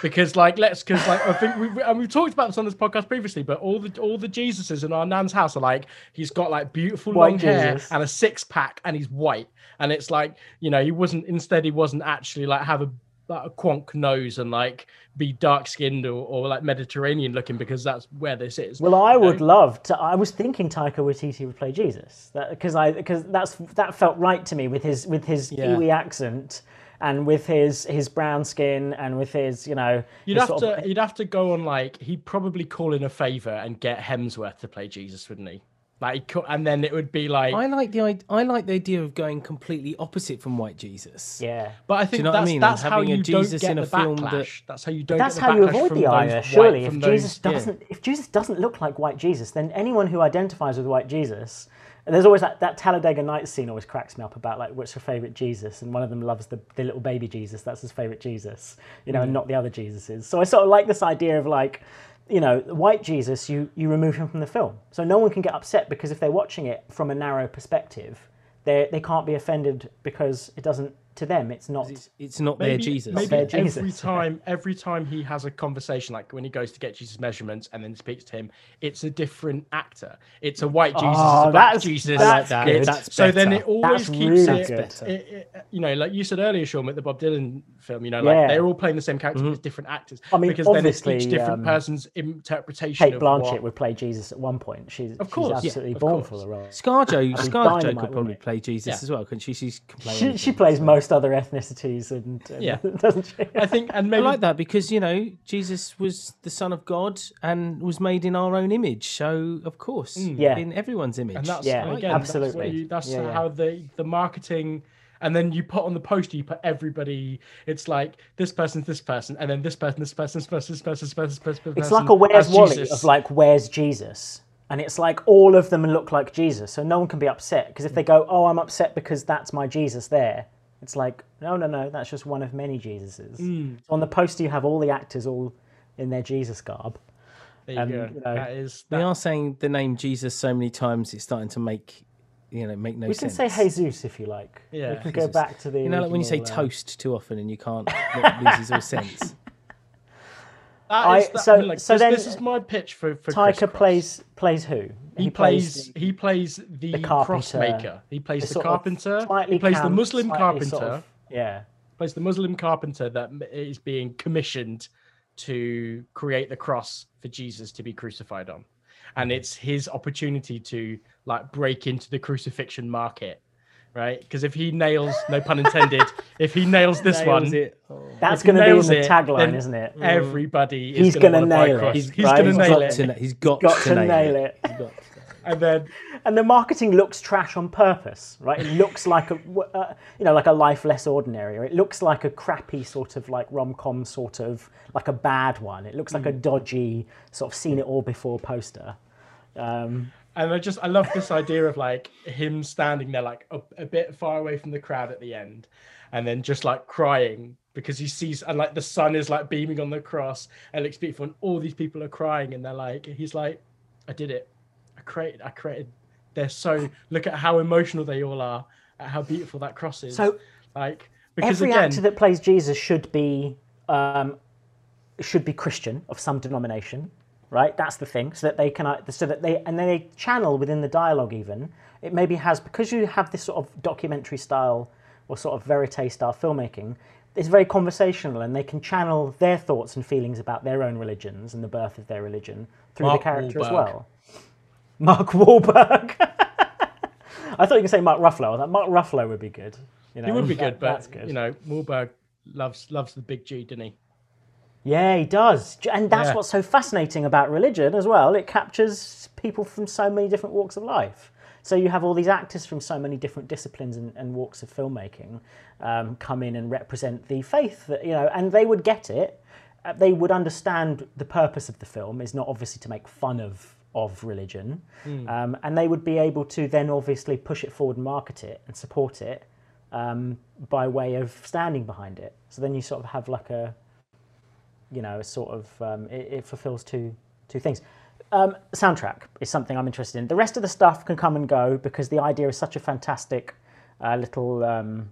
Because, like, let's... Because, like, I think... We've, and we've talked about this on this podcast previously, but all the all the Jesuses in our nan's house are, like, he's got, like, beautiful white long Jesus. Hair and a six-pack, and he's white. And it's, like, you know, he wasn't... Instead, he wasn't actually, like, have a, like, a quonk nose and, like, be dark-skinned or, or, like, Mediterranean-looking, because that's where this is. Well, I would um, love to... I was thinking Taika Waititi would play Jesus. Because that, I because that's that felt right to me with his, with his yeah. Iwi accent... And with his his brown skin, and with his, you know, you'd have to of... you'd have to go on like he'd probably call in a favor and get Hemsworth to play Jesus, wouldn't he? Like, and then it would be like I like the I like the idea of going completely opposite from white Jesus. Yeah, but I think that's that's how you don't get the backlash. That's how you don't. That's how you avoid the ire. Surely, if Jesus doesn't if Jesus doesn't look like white Jesus, then anyone who identifies with white Jesus. And there's always that, that Talladega Nights scene always cracks me up about, like, what's your favourite Jesus? And one of them loves the, the little baby Jesus. That's his favourite Jesus, you know, mm. and not the other Jesuses. So I sort of like this idea of, like, you know, white Jesus, you, you remove him from the film. So no one can get upset because if they're watching it from a narrow perspective, they they can't be offended because it doesn't, to them, it's not... It's, it's not maybe, their Jesus. Maybe their every, Jesus. Time, every time he has a conversation, like when he goes to get Jesus' measurements and then speaks to him, it's a different actor. It's a white Jesus, oh, a black that's, Jesus. That's that's good. That's so then it always that's keeps really it, it, it, it... You know, like you said earlier, Sean, with the Bob Dylan film, you know, like yeah. they're all playing the same character mm-hmm. with different actors. I mean, because obviously... Because then it's each different um, person's interpretation Kate of Blanchett what... would play Jesus at one point. She's, of course, she's absolutely yeah, of born course. For the role. ScarJo, ScarJo could probably play Jesus as well, couldn't she? She plays most most other ethnicities, and, and yeah, doesn't change. I think, and maybe I like that because you know Jesus was the Son of God and was made in our own image, so of course, mm. yeah, in everyone's image. And that's, yeah, and again, absolutely. That's, you, that's yeah, how yeah. the the marketing. And then you put on the poster, you put everybody. It's like this person, this person, and then this person, this person, this person, this person, this person. This person, this person it's like a Where's Wally of like, where's Jesus? And it's like all of them look like Jesus, so no one can be upset. Because if they go, oh, I'm upset because that's my Jesus there, it's like, no, no, no, that's just one of many Jesuses. Mm. So on the poster, you have all the actors all in their Jesus garb. There you um, go. You know, that is, that... They are saying the name Jesus so many times, it's starting to make... You know, make no sense. We can sense. say Jesus if you like. Yeah, we can Jesus. go back to the. You know, like when you say uh, toast too often and you can't, it loses all sense. I, that, so, I mean, like, so this, then this is my pitch for, for Taika plays plays who? He, he plays, plays the, he plays the, the crossmaker. He plays the, the carpenter. He plays camp, the Muslim carpenter. Sort of, yeah, plays the Muslim carpenter that is being commissioned to create the cross for Jesus to be crucified on. And it's his opportunity to like break into the crucifixion market, right? Because if he nails, no pun intended, if he nails this nails one, oh. that's going to be the it, tagline, isn't it? Everybody he's is going to nail it. He's, he's right? going to nail it. To, he's got, got to, to nail it. it. Got to. And then, and the marketing looks trash on purpose, right? It looks like a, uh, you know, like a life less ordinary, or it looks like a crappy sort of like rom-com sort of like a bad one. It looks like mm. a dodgy sort of seen it all before poster. Um, and I just, I love this idea of like him standing there, like a, a bit far away from the crowd at the end, and then just like crying because he sees, and like the sun is like beaming on the cross and it looks beautiful, and all these people are crying, and they're like, he's like, I did it. I created, I created, they're so, look at how emotional they all are, at how beautiful that cross is. So like, because every again, actor that plays Jesus should be, um, should be Christian of some denomination, right? That's the thing, so that they can, so that they, and they channel within the dialogue even, it maybe has, because you have this sort of documentary style or sort of verite style filmmaking, it's very conversational, and they can channel their thoughts and feelings about their own religions and the birth of their religion through Mark the character Wahlberg. as well. Mark Wahlberg. I thought you could say Mark Ruffalo. I thought Mark Ruffalo would be good. You know, he would be that, good, but good. you know, Wahlberg loves loves the big G, doesn't he? Yeah, he does, and that's yeah. what's so fascinating about religion as well. It captures people from so many different walks of life. So you have all these actors from so many different disciplines and, and walks of filmmaking um, come in and represent the faith that you know, and they would get it. They would understand the purpose of the film is not obviously to make fun of. of religion, mm. um, and they would be able to then obviously push it forward and market it and support it um, by way of standing behind it. So then you sort of have like a, you know, a sort of, um, it, it fulfills two two things. Um, soundtrack is something I'm interested in. The rest of the stuff can come and go because the idea is such a fantastic uh, little um,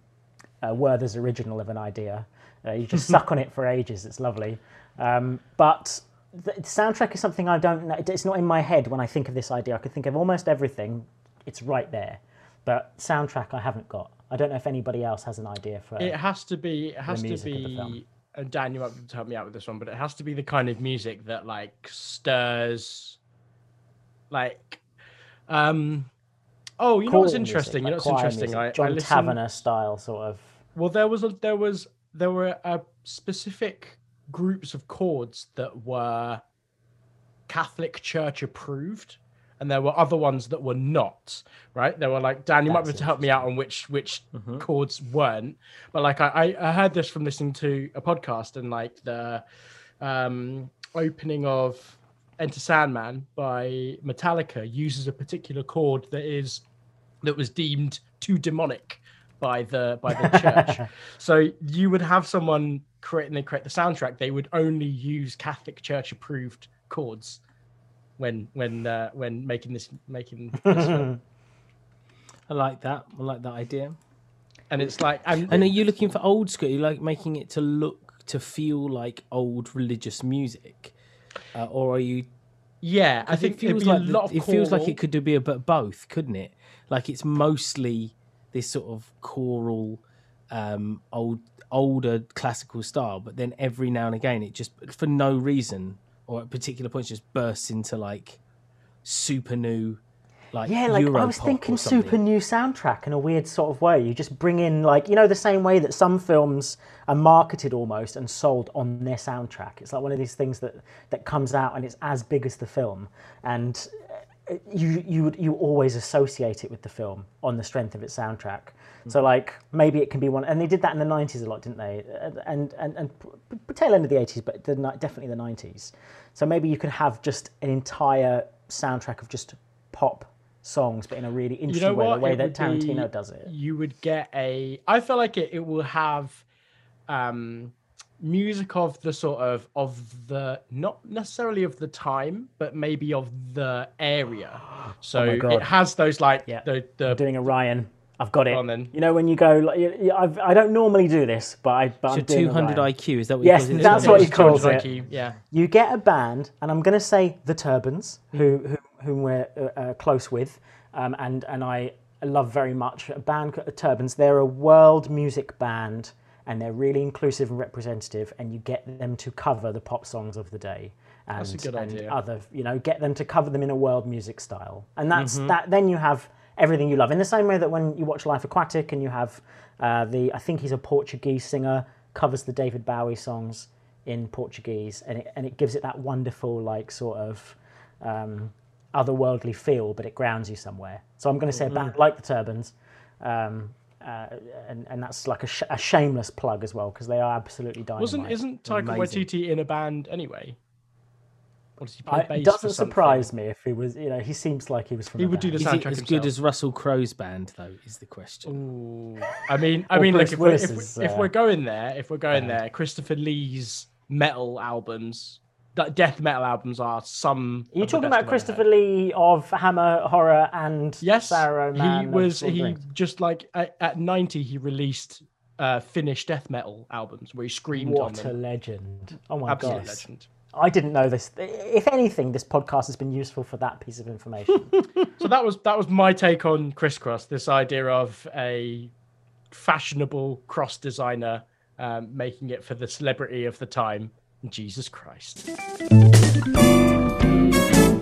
uh, Werther's original of an idea. Uh, you just suck on it for ages, it's lovely. Um, but the soundtrack is something I don't know. It's not in my head when I think of this idea. I could think of almost everything. It's right there. But soundtrack I haven't got. I don't know if anybody else has an idea for it. Has to be, it has to be, and Dan, you might have to help me out with this one, but it has to be the kind of music that like stirs, like, um, oh, you know what's interesting? You know what's interesting? John Taverner style sort of. Well, there was, a, there was, there were a specific groups of chords that were Catholic Church approved, and there were other ones that were not, right? There were like, Dan, you might be able to help me out on which which mm-hmm. chords weren't, but like I, I heard this from listening to a podcast, and like the um, opening of Enter Sandman by Metallica uses a particular chord that is that was deemed too demonic by the by the church. So you would have someone create and they create the soundtrack. They would only use Catholic Church approved chords when when uh, when making this making. This film. I like that. I like that idea. And it's like, I'm, and are you looking for old school? You like making it to look to feel like old religious music, uh, or are you? Yeah, I think it feels like a lot the, of it feels like it could be a bit both, couldn't it? Like it's mostly this sort of choral, um, old, older classical style, but then every now and again, it just, for no reason, or at particular points, just bursts into like super new like yeah, like Euro I was thinking super new soundtrack in a weird sort of way. You just bring in like, you know, the same way that some films are marketed almost and sold on their soundtrack. It's like one of these things that that comes out and it's as big as the film, and you you you always associate it with the film on the strength of its soundtrack. Mm. So like maybe it can be one, and they did that in the nineties a lot, didn't they? And and and tail end of the eighties, but the, definitely the nineties. So maybe you could have just an entire soundtrack of just pop songs, but in a really interesting you know way, the way it that Tarantino be, does it. You would get a, I feel like it, it will have um, music of the sort of, of the, not necessarily of the time, but maybe of the area. So oh it has those like, yeah. the, the I'm doing a Ryan, I've got it. On then. You know, when you go, like, I've, I don't normally do this, but, I, but so I'm doing two hundred Ryan. I Q, is that what yes, it? Yes, that's what he calls it. I Q, yeah. You get a band, and I'm going to say The Turbans, mm. who, who whom we're uh, close with, um, and, and I love very much, a band called The Turbans. They're a world music band, and they're really inclusive and representative, and you get them to cover the pop songs of the day. And, that's a good and idea. Other, you know, get them to cover them in a world music style. And that's mm-hmm. that. Then you have everything you love. In the same way that when you watch Life Aquatic and you have uh, the, I think he's a Portuguese singer, covers the David Bowie songs in Portuguese, and it, and it gives it that wonderful, like, sort of... Um, otherworldly feel, but it grounds you somewhere. So I'm going to say mm-hmm. a band like The Turbans, um, uh, and, and that's like a, sh a shameless plug as well, because they are absolutely dynamite. Wasn't isn't Taika Waititi in a band anyway? Or does he play bass? It doesn't surprise me if he was. You know, he seems like he was from. He would do the soundtrack himself. Is it as good as Russell Crowe's band though? Is the question. Ooh. I mean, I mean, like if we're, if, uh, if we're going there, if we're going uh, there, Christopher Lee's metal albums. Death metal albums are some. You're talking about Christopher Lee of Hammer Horror and yes, Saruman. He was he just like at, at ninety he released uh, Finnish death metal albums where he screamed on them. What a legend! Oh my god, absolute legend. I didn't know this. If anything, this podcast has been useful for that piece of information. So that was that was my take on Kris Kross. This idea of a fashionable cross designer um, making it for the celebrity of the time. Jesus Christ.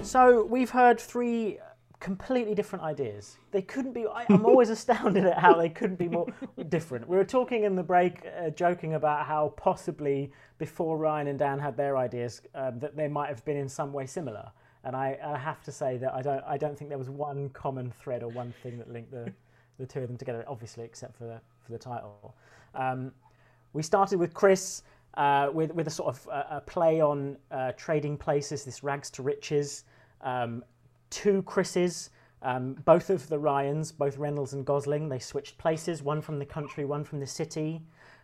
So we've heard three completely different ideas. They couldn't be... I, I'm always astounded at how they couldn't be more different. We were talking in the break, uh, joking about how possibly before Ryan and Dan had their ideas, um, that they might have been in some way similar. And I, I have to say that I don't, I don't think there was one common thread or one thing that linked the, the two of them together, obviously, except for the, for the title. Um, we started with Kris... Uh, with, with a sort of uh, a play on uh, trading places, this rags to riches, um, two Krises, um, both of the Ryans, both Reynolds and Gosling, they switched places, one from the country, one from the city.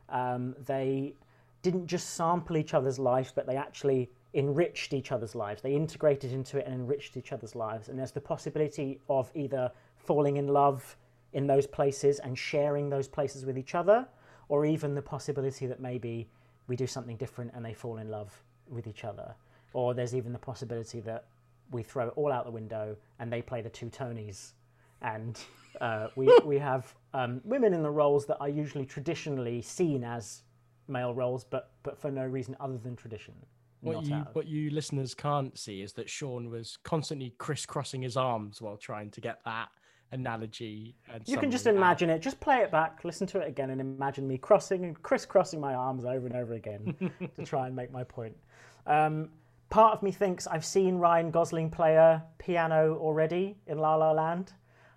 Um, they didn't just sample each other's life, but they actually enriched each other's lives. They integrated into it and enriched each other's lives. And there's the possibility of either falling in love in those places and sharing those places with each other, or even the possibility that maybe we do something different and they fall in love with each other. Or there's even the possibility that we throw it all out the window and they play the two Tonys. And uh, we, we have um, women in the roles that are usually traditionally seen as male roles, but, but for no reason other than tradition. What you, what you listeners can't see is that Sean was constantly crisscrossing his arms while trying to get that analogy. And you can just imagine out. It. Just play it back, listen to it again, and imagine me crossing and crisscrossing my arms over and over again to try and make my point. Um, part of me thinks I've seen Ryan Gosling play a piano already in La La Land.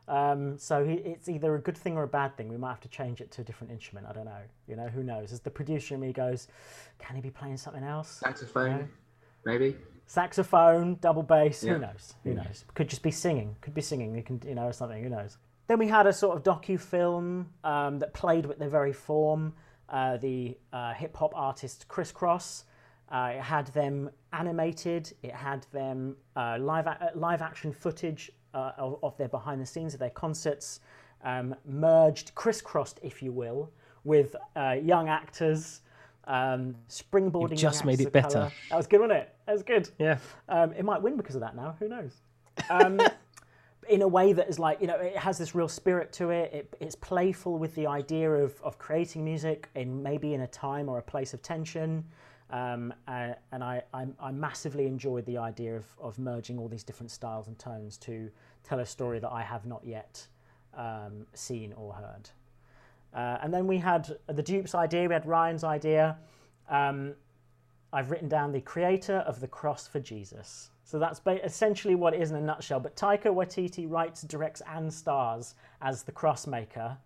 Um, so he, it's either a good thing or a bad thing. We might have to change it to a different instrument. I don't know. You know, who knows? As the producer in me goes, can he be playing something else? Saxophone, you know? Maybe. Saxophone, double bass, yeah. Who knows? Who knows? Could just be singing. Could be singing. You can, you know, or something. Who knows? Then we had a sort of docu-film um, that played with the very form. Uh, the uh, hip-hop artist Kris Kross. Uh, it had them animated. It had them uh, live a live action footage uh, of, of their behind the scenes of their concerts, um, merged, crisscrossed, if you will, with uh, young actors. Um, springboarding. You just made it better. Colour. That was good, wasn't it? That was good. Yeah. Um, it might win because of that now. Who knows? Um, in a way that is like, you know, it has this real spirit to it. it it's playful with the idea of, of creating music in maybe in a time or a place of tension. Um, and and I, I, I massively enjoyed the idea of, of merging all these different styles and tones to tell a story that I have not yet um, seen or heard. Uh, and then we had the Dupe's idea, we had Ryan's idea. Um, I've written down the creator of the cross for Jesus. So that's essentially what it is in a nutshell. But Taika Waititi writes, directs and stars as the crossmaker,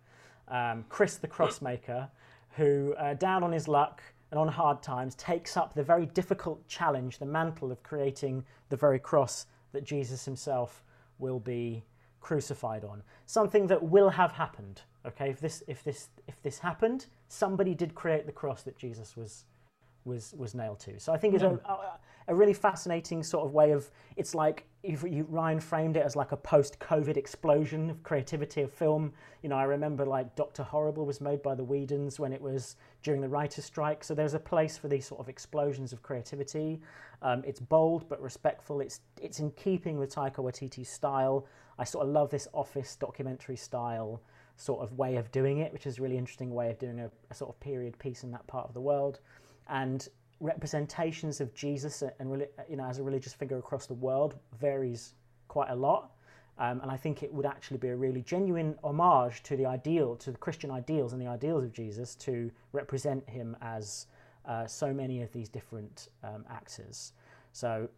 um, Kris the Crossmaker, who uh, down on his luck and on hard times, takes up the very difficult challenge, the mantle of creating the very cross that Jesus himself will be crucified on. Something that will have happened, okay? If this, if this, if this happened, somebody did create the cross that Jesus was, was, was nailed to. So I think it's a, a, a really fascinating sort of way of, it's like, if you, Ryan framed it as like a post-COVID explosion of creativity of film. You know, I remember like Doctor Horrible was made by the Whedons when it was during the writer's strike. So there's a place for these sort of explosions of creativity. Um, it's bold but respectful. It's it's in keeping with Taika Waititi's style. I sort of love this office documentary style sort of way of doing it, which is a really interesting way of doing a, a sort of period piece in that part of the world. And representations of Jesus and, you know, as a religious figure across the world varies quite a lot, um, and I think it would actually be a really genuine homage to the ideal, to the Christian ideals and the ideals of Jesus, to represent him as uh, so many of these different um, actors. So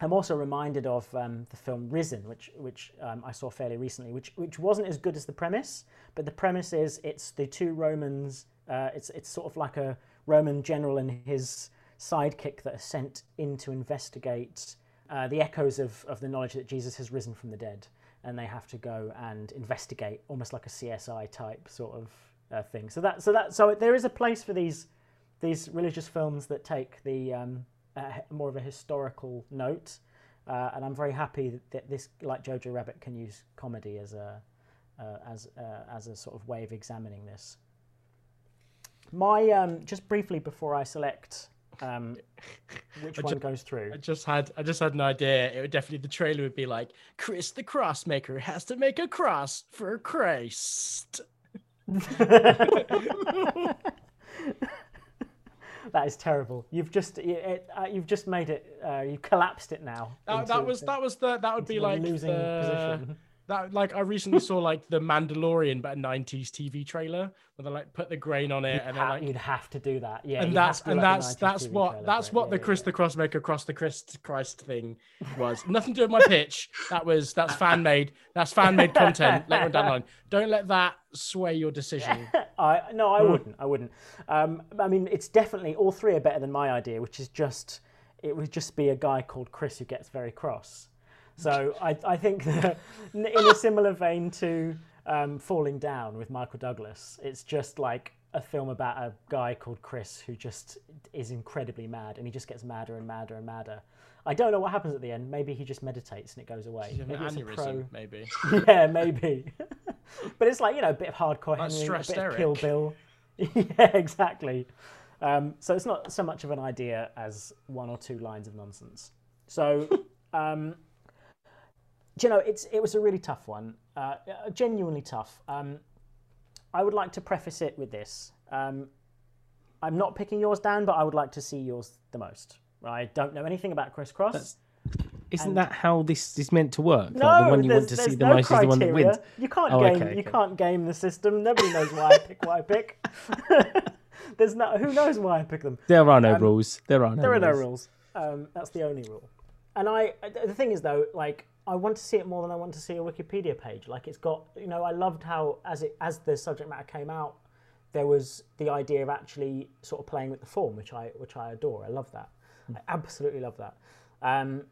I'm also reminded of um, the film Risen, which which um, I saw fairly recently, which which wasn't as good as the premise, but the premise is it's the two Romans. Uh, it's it's sort of like a Roman general and his sidekick that are sent in to investigate uh, the echoes of, of the knowledge that Jesus has risen from the dead, and they have to go and investigate, almost like a C S I type sort of uh, thing. So that so that so there is a place for these these religious films that take the um, uh, more of a historical note, uh, and I'm very happy that this, like Jojo Rabbit, can use comedy as a uh, as uh, as a sort of way of examining this. My um, just briefly before I select um, which I one just, goes through. I just had I just had an idea. It would definitely the trailer would be like Kris the Crossmaker has to make a cross for Christ. That is terrible. You've just it, uh, you've just made it. Uh, you've collapsed it now. That, into, that was the, that was the that would be like losing the... position. That, like, I recently saw like the Mandalorian, but a nineties T V trailer where they like put the grain on it, you'd and then like you'd have to do that, yeah. And that's and that's that's what that's what the Kris the Crossmaker cross the Christ Christ thing was. Nothing to do with my pitch. That was that's fan made. That's fan made content later on down the line. Don't let that sway your decision. I no, I mm. wouldn't. I wouldn't. Um, I mean, it's definitely all three are better than my idea, which is just it would just be a guy called Kris who gets very cross. So I, I think that in a similar vein to um, Falling Down with Michael Douglas, it's just like a film about a guy called Kris who just is incredibly mad, and he just gets madder and madder and madder. I don't know what happens at the end. Maybe he just meditates and it goes away. Maybe an it's aneurysm, a pro... maybe. Yeah, maybe. But it's like, you know, a bit of hardcore That's Henry, a bit Eric. Of Kill Bill. Yeah, exactly. Um, so it's not so much of an idea as one or two lines of nonsense. So... Um, Do you know, it's, it was a really tough one, uh, genuinely tough. Um, I would like to preface it with this. Um, I'm not picking yours, Dan, but I would like to see yours the most. I don't know anything about Kris Kross. That's, isn't and... that how this is meant to work? No, like the one you want to see the no most criteria. Is the one that wins. You can't oh, game. Okay, okay. You can't game the system. Nobody knows why I pick what I pick. There's no. Who knows why I pick them? There are no um, rules. There are no. There rules. are no rules. Um, that's the only rule. And I. The thing is, though, like. I want to see it more than I want to see a Wikipedia page. Like it's got, you know, I loved how as it as the subject matter came out, there was the idea of actually sort of playing with the form, which I which I adore. I love that. Mm. I absolutely love that. Um,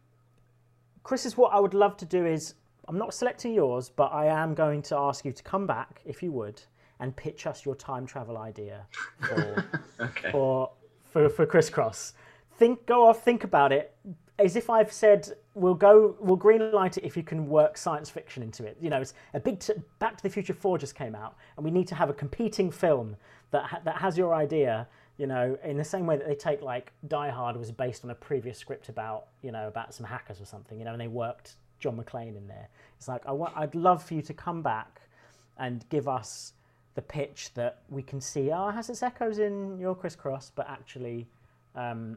Kris is what I would love to do is I'm not selecting yours, but I am going to ask you to come back if you would and pitch us your time travel idea for okay. for, for for Kris Kross. Think go off, think about it. As if I've said, we'll go, we'll green light it if you can work science fiction into it. You know, it's a big. T Back to the Future four just came out, and we need to have a competing film that ha that has your idea. You know, in the same way that they take like Die Hard was based on a previous script about you know about some hackers or something. You know, and they worked John McClane in there. It's like I want. I'd love for you to come back and give us the pitch that we can see. Ah, oh, it has its echoes in your Kris Kross, but actually. Um,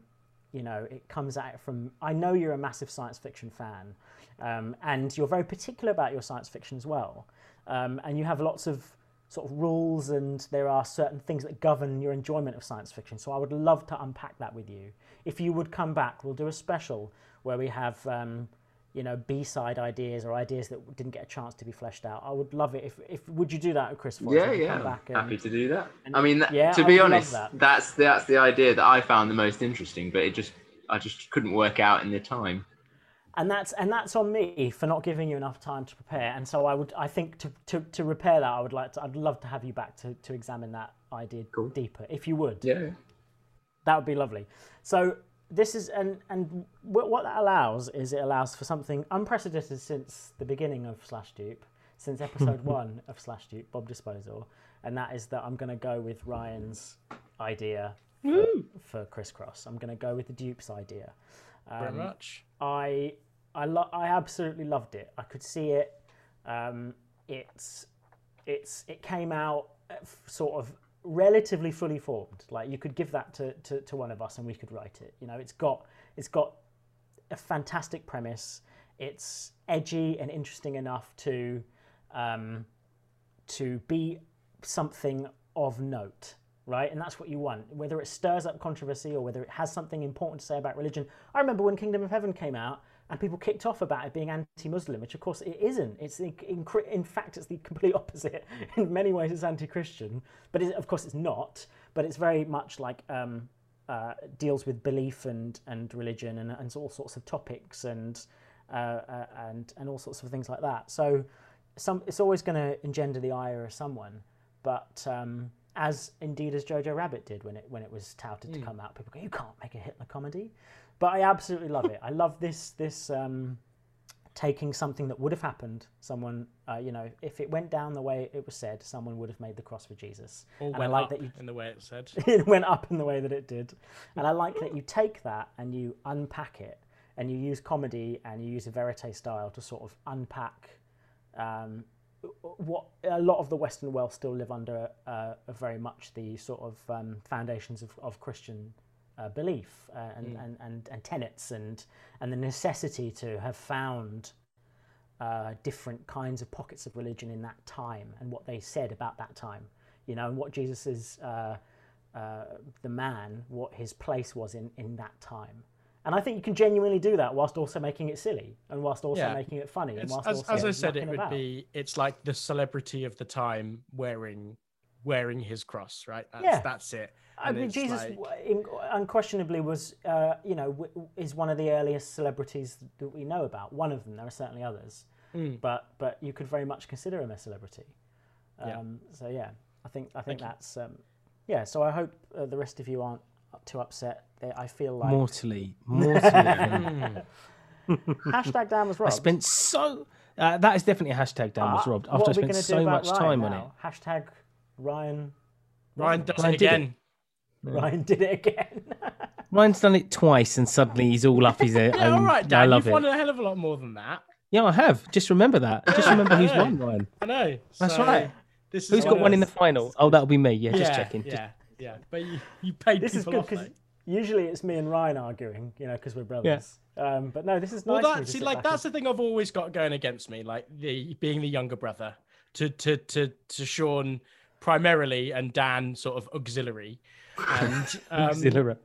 you know, it comes at it from, I know you're a massive science fiction fan, um, and you're very particular about your science fiction as well. Um, and you have lots of sort of rules, and there are certain things that govern your enjoyment of science fiction. So I would love to unpack that with you. If you would come back, we'll do a special where we have, um, you know, B-side ideas or ideas that didn't get a chance to be fleshed out. I would love it if, if would you do that, Kris? Yeah, yeah, come back and, happy to do that. And, I mean, that, yeah, to be honest, that. that's the, that's the idea that I found the most interesting, but it just I just couldn't work out in the time. And that's and that's on me for not giving you enough time to prepare. And so I would I think to to, to repair that, I would like to I'd love to have you back to, to examine that idea cool. deeper, if you would. Yeah, that would be lovely. So this is and and what that allows is it allows for something unprecedented since the beginning of Slashdube, since episode one of Slashdube, Bob Disposal, and that is that I'm going to go with Ryan's idea for, for Kris Kross. I'm going to go with the dupes idea. Um, Very much. I I lo I absolutely loved it. I could see it. Um, it's it's it came out sort of relatively fully formed. Like you could give that to, to to one of us and we could write it. You know, it's got it's got a fantastic premise. It's edgy and interesting enough to um, to be something of note. Right, and that's what you want, whether it stirs up controversy or whether it has something important to say about religion. I remember when Kingdom of Heaven came out and people kicked off about it being anti-Muslim, which of course it isn't. It's in, in, in fact, it's the complete opposite. In many ways, it's anti-Christian, but it, of course it's not. But it's very much like um, uh, deals with belief and and religion and, and all sorts of topics and uh, uh, and and all sorts of things like that. So, some it's always going to engender the ire of someone, but. Um, As indeed as Jojo Rabbit did when it when it was touted mm. to come out, people go, "You can't make a Hitler comedy," but I absolutely love it. I love this this um, taking something that would have happened. Someone, uh, you know, if it went down the way it was said, someone would have made the cross for Jesus. Or and went I like up that you, in the way it said. It went up in the way that it did, and I like that you take that and you unpack it, and you use comedy and you use a verite style to sort of unpack. Um, What a lot of the Western world still live under uh, very much the sort of um, foundations of, of Christian uh, belief uh, and, mm. and, and and tenets and and the necessity to have found uh, different kinds of pockets of religion in that time and what they said about that time, you know, and what Jesus is uh, uh, the man, what his place was in in that time. And I think you can genuinely do that whilst also making it silly and whilst also yeah. making it funny. And whilst as, also as I said, it would about. be, it's like the celebrity of the time wearing wearing his cross, right? That's, yeah. that's it. And I mean, Jesus like... unquestionably was, uh, you know, w is one of the earliest celebrities that we know about. One of them, there are certainly others. Mm. But but you could very much consider him a celebrity. Um, yeah. So, yeah, I think, I think Thank that's, um, yeah. So I hope uh, the rest of you aren't too upset. I feel like mortally, mortally. Hashtag Dan was robbed. I spent so uh, that is definitely a hashtag Dan uh, was robbed. After I spent so much Ryan time now? on it. Hashtag Ryan. Ryan does Ryan it again. Did it. Yeah. Ryan did it again. Ryan's done it twice, and suddenly he's all up his own. Yeah, all right, Dan, I love you've it. Won a hell of a lot more than that. Yeah, I have. Just remember that. Just remember who's won, Ryan. I know. That's so, right. This is who's got one in the final? Oh, that'll be me. Yeah, yeah just checking. Yeah, yeah. But you, you paid this people is good off, usually it's me and Ryan arguing, you know, because we're brothers. Yeah. Um, but no, this is nice. Well, that's see, like that's and... the thing I've always got going against me, like the being the younger brother to to to to Sean primarily and Dan sort of auxiliary. And, um, auxiliary.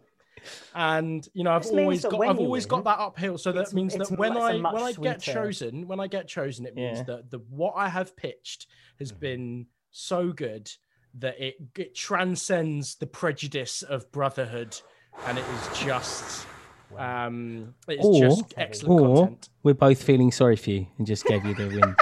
And you know, I've always got I've always win, got that uphill. So that means that when I when I sweeter. get chosen, when I get chosen, it means yeah. that the what I have pitched has been so good that it it transcends the prejudice of brotherhood. And it is just, um, it's or, just excellent or content. We're both feeling sorry for you and just gave you the win.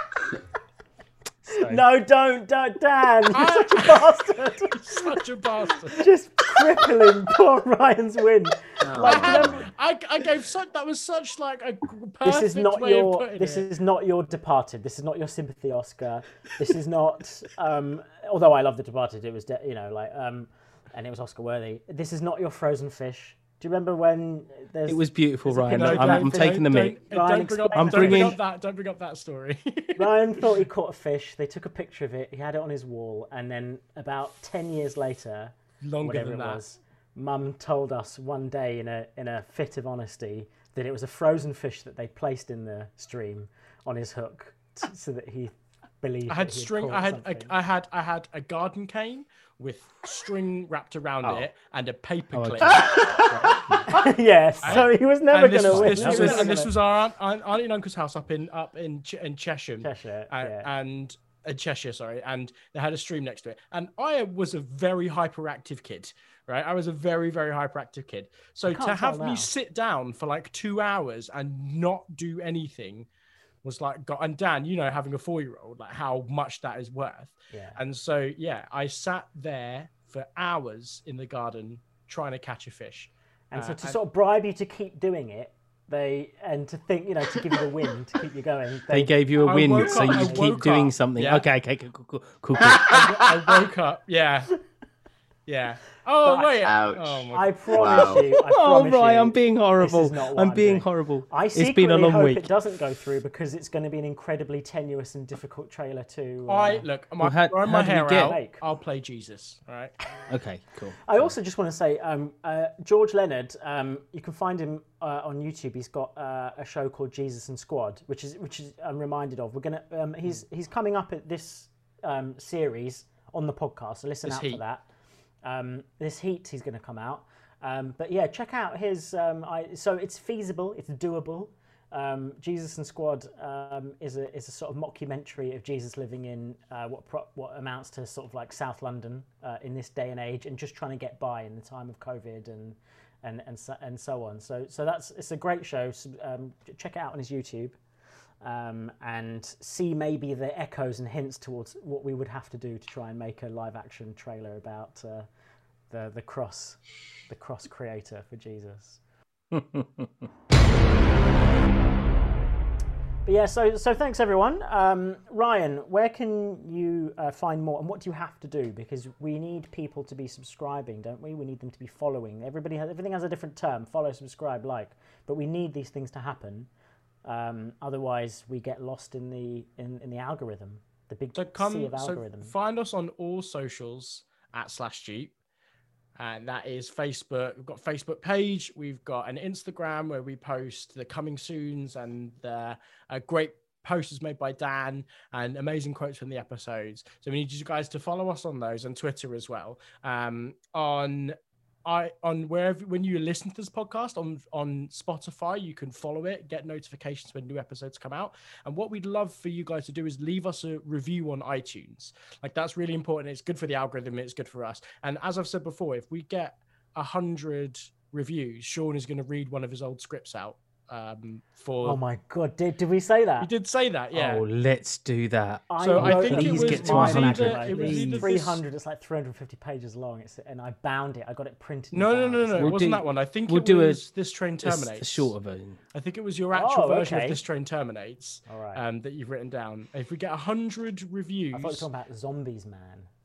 So. No, don't, don't, Dan! You're I, such a bastard. You're such a bastard. Just crippling poor Ryan's win. No. Like, I, had, I, I gave such. That was such like a perfect this is not way your, of putting This it. is not your Departed. This is not your sympathy Oscar. This is not. Um, although I love The Departed, it was de you know like. Um, And it was Oscar worthy. This is not your Frozen Fish. Do you remember when there's... It was beautiful, Ryan. No, I'm, I'm taking the meat. Don't, don't, don't bring up that. Don't bring up that story. Ryan thought he caught a fish. They took a picture of it. He had it on his wall. And then about ten years later, longer than that, was, Mum told us one day in a in a fit of honesty that it was a frozen fish that they placed in the stream on his hook t so that he believed. I had string. I had a, I had I had a garden cane with string wrapped around oh. it and a paper oh, clip. Okay. Yes. I, so he was never going to win. This was, was and gonna... this was our aunt, aunt, auntie and uncle's house up in up in Ch in Cheshire. Cheshire. And, yeah. and uh, Cheshire, sorry, and they had a stream next to it. And I was a very hyperactive kid. Right, I was a very, very hyperactive kid. So to have me sit down for like two hours and not do anything was like, God. And Dan, you know, having a four-year-old, like how much that is worth. Yeah. And so, yeah, I sat there for hours in the garden trying to catch a fish. And uh, so to I, sort of bribe you to keep doing it, they and to think, you know, to give you the win, to keep you going. They, they gave you a I win, so you keep doing up. something. Yeah. Okay, okay, cool, cool, cool. cool. I, I woke up, yeah. Yeah. Oh, but, wait. Ouch. Oh, my God. I promise wow. you. I promise oh, Ryan, I'm being horrible. I'm being I'm horrible. I it's been a long hope week. It doesn't go through because it's going to be an incredibly tenuous and difficult trailer to. Uh... I look. My, well, how, how my hair out. Make. I'll play Jesus. All right. Okay. Cool. I also just want to say, um, uh, George Leonard. Um, you can find him uh, on YouTube. He's got uh, a show called Jesus and Squad, which is which is I'm reminded of. We're gonna. Um, he's mm. he's coming up at this um, series on the podcast. So listen it's out heat. for that. Um, this heat he's going to come out, um, but yeah, check out his. Um, I, so it's feasible, it's doable. Um, Jesus and Squad um, is a is a sort of mockumentary of Jesus living in uh, what pro what amounts to sort of like South London uh, in this day and age, and just trying to get by in the time of COVID and and and so, and so on. So so that's it's a great show. So, um, check it out on his YouTube. Um, and see maybe the echoes and hints towards what we would have to do to try and make a live-action trailer about uh, the the Kross, the Kross creator for Jesus. But yeah, so so thanks everyone. Um, Ryan, where can you uh, find more, and what do you have to do? Because we need people to be subscribing, don't we? We need them to be following. Everybody has everything has a different term: follow, subscribe, like. But we need these things to happen. Um, otherwise, we get lost in the in, in the algorithm, the big so come, sea of algorithm. So find us on all socials at Slashdube, and that is Facebook. We've got a Facebook page. We've got an Instagram where we post the coming soons and the uh, great posters made by Dan and amazing quotes from the episodes. So we need you guys to follow us on those, and Twitter as well. Um, on. I, on wherever when you listen to this podcast on on Spotify, you can follow it, get notifications when new episodes come out. And what we'd love for you guys to do is leave us a review on iTunes. Like, that's really important. It's good for the algorithm. It's good for us. And as I've said before, if we get a hundred reviews, Sean is going to read one of his old scripts out. Um, for oh my God, did did we say that? You did say that, yeah. Oh, let's do that. So I, I think it was, get to either, it was either three hundred. This... It's like three hundred fifty pages long. It's and I bound it. I got it printed. No, no, no, no, no. We'll it wasn't do, that one. I think we'll it do was a, this train terminates. A shorter version. I think it was your actual oh, version okay. of this train terminates. All right. Um, that you've written down. If we get a hundred reviews, I thought you were talking about Zombies Man.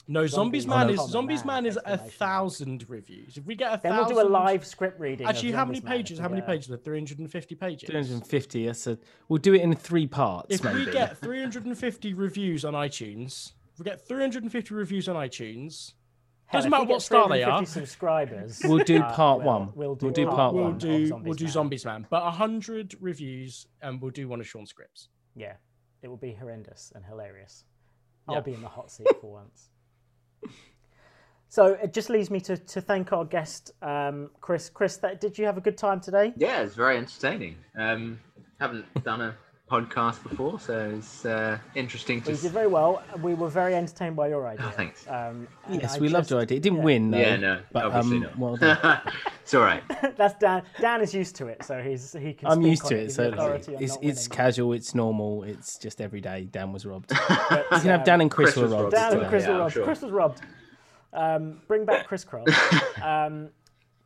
No, Zombies, Zombies Man is Zombies Man, Man is a thousand reviews. If we get a thousand, then we'll do a live script reading. Actually, how many pages? How many pages? Three hundred and fifty pages. Three hundred and fifty. That's a. We'll do it in three parts. If maybe. we get three hundred and fifty reviews on iTunes, if we get three hundred and fifty reviews on iTunes. Hell, doesn't matter what star they are. Subscribers. We'll do part uh, one. We'll, we'll, do, we'll do part we'll one. Do, Zombies we'll do Man. Zombies Man, but a hundred reviews, and we'll do one of Sean's scripts. Yeah, it will be horrendous and hilarious. I'll yeah. be in the hot seat for once. So it just leaves me to, to thank our guest, um, Kris. Kris, that, did you have a good time today? Yeah, it's very entertaining. Um, haven't done a podcast before, so it's uh, interesting. To... You did very well. We were very entertained by your idea. Oh, thanks. Um, yes, we just... loved your idea. It didn't yeah. win, though. Yeah, no, but, obviously um, not. Well done. It's all right. That's Dan. Dan is used to it, so he's he can. I'm used to it, so it's it's casual, it's normal, it's just every day. Dan was robbed. But, you can um, have Dan and Kris were robbed. Dan and Kris were robbed. Kris was robbed. Um, bring back Kris Kross. um,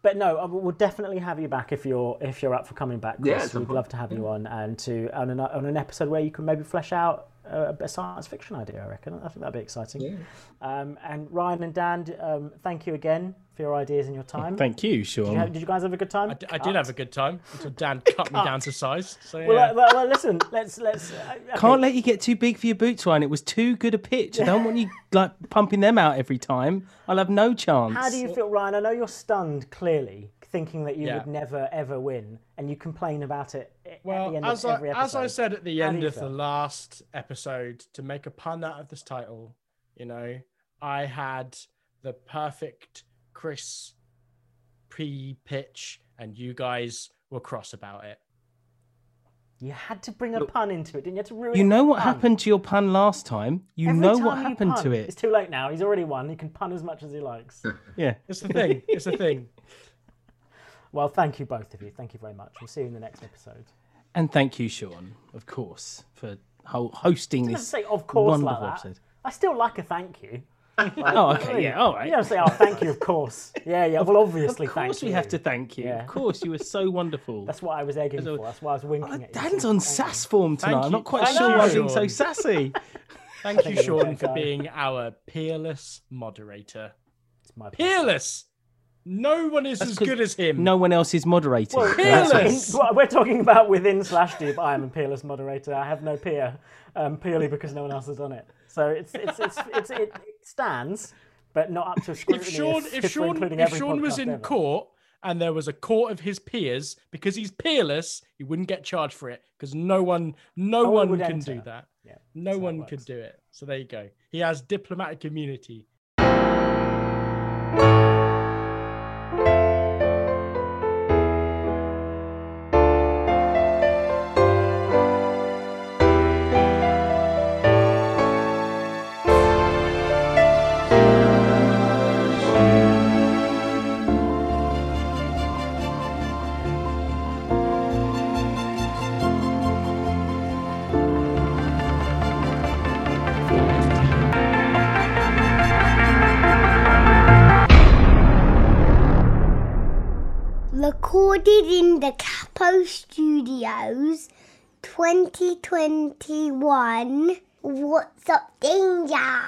but no, we'll definitely have you back if you're if you're up for coming back, Kris. Yeah, we'd love to have you on and to on an, on an episode where you can maybe flesh out a, a science fiction idea, I reckon. I think that'd be exciting. Yeah. Um, and Ryan and Dan, um, thank you again for your ideas and your time. Thank you, Sean. Did you, have, did you guys have a good time? I, d- I did have a good time until Dan cut me down to size. So, yeah. well, well, well, listen, let's... let's. I, I Can't think... let you get too big for your boots, Ryan. It was too good a pitch. I don't want you like pumping them out every time. I'll have no chance. How do you feel, Ryan? I know you're stunned, clearly, thinking that you yeah. would never, ever win, and you complain about it well, at the end as of I, every episode. As I said at the end of feel? the last episode, to make a pun out of this title, you know, I had the perfect Kris pre-pitch, and you guys were cross about it. You had to bring a Look, pun into it, didn't you? You had to ruin You know what pun. happened to your pun last time? You every know time what happened pun, to it. It's too late now. He's already won. He can pun as much as he likes. Yeah. It's the thing. It's the thing. Well, thank you, both of you. Thank you very much. We'll see you in the next episode. And thank you, Sean, of course, for ho- hosting this say, of course, wonderful like episode. I still like a thank you. Like, oh, okay, really, yeah, all right. You don't say, oh, thank you, of course. Yeah, yeah, of, well, obviously, thank you. Of course we have to thank you. Yeah. Of course, you were so wonderful. That's what I was egging for. That's why I was winking oh, at you. Dan's on sass form tonight. I'm not quite thank sure you, why I'm being so sassy. Thank you, Sean, for being our peerless moderator. It's my peerless! No one is That's as good as him. No one else is moderating. Well, peerless. What in, we're talking about within Slashdube. I am a peerless moderator. I have no peer, um, purely because no one else has done it. So it's it's it's, it's it, it stands, but not up to scrutiny. If Sean if Sean if Sean was in ever. court and there was a court of his peers, because he's peerless, he wouldn't get charged for it because no one no, no one, one can enter. do that. Yeah, no one could do it. So there you go. He has diplomatic immunity. In the Capo Studios twenty twenty-one. What's Up Danger?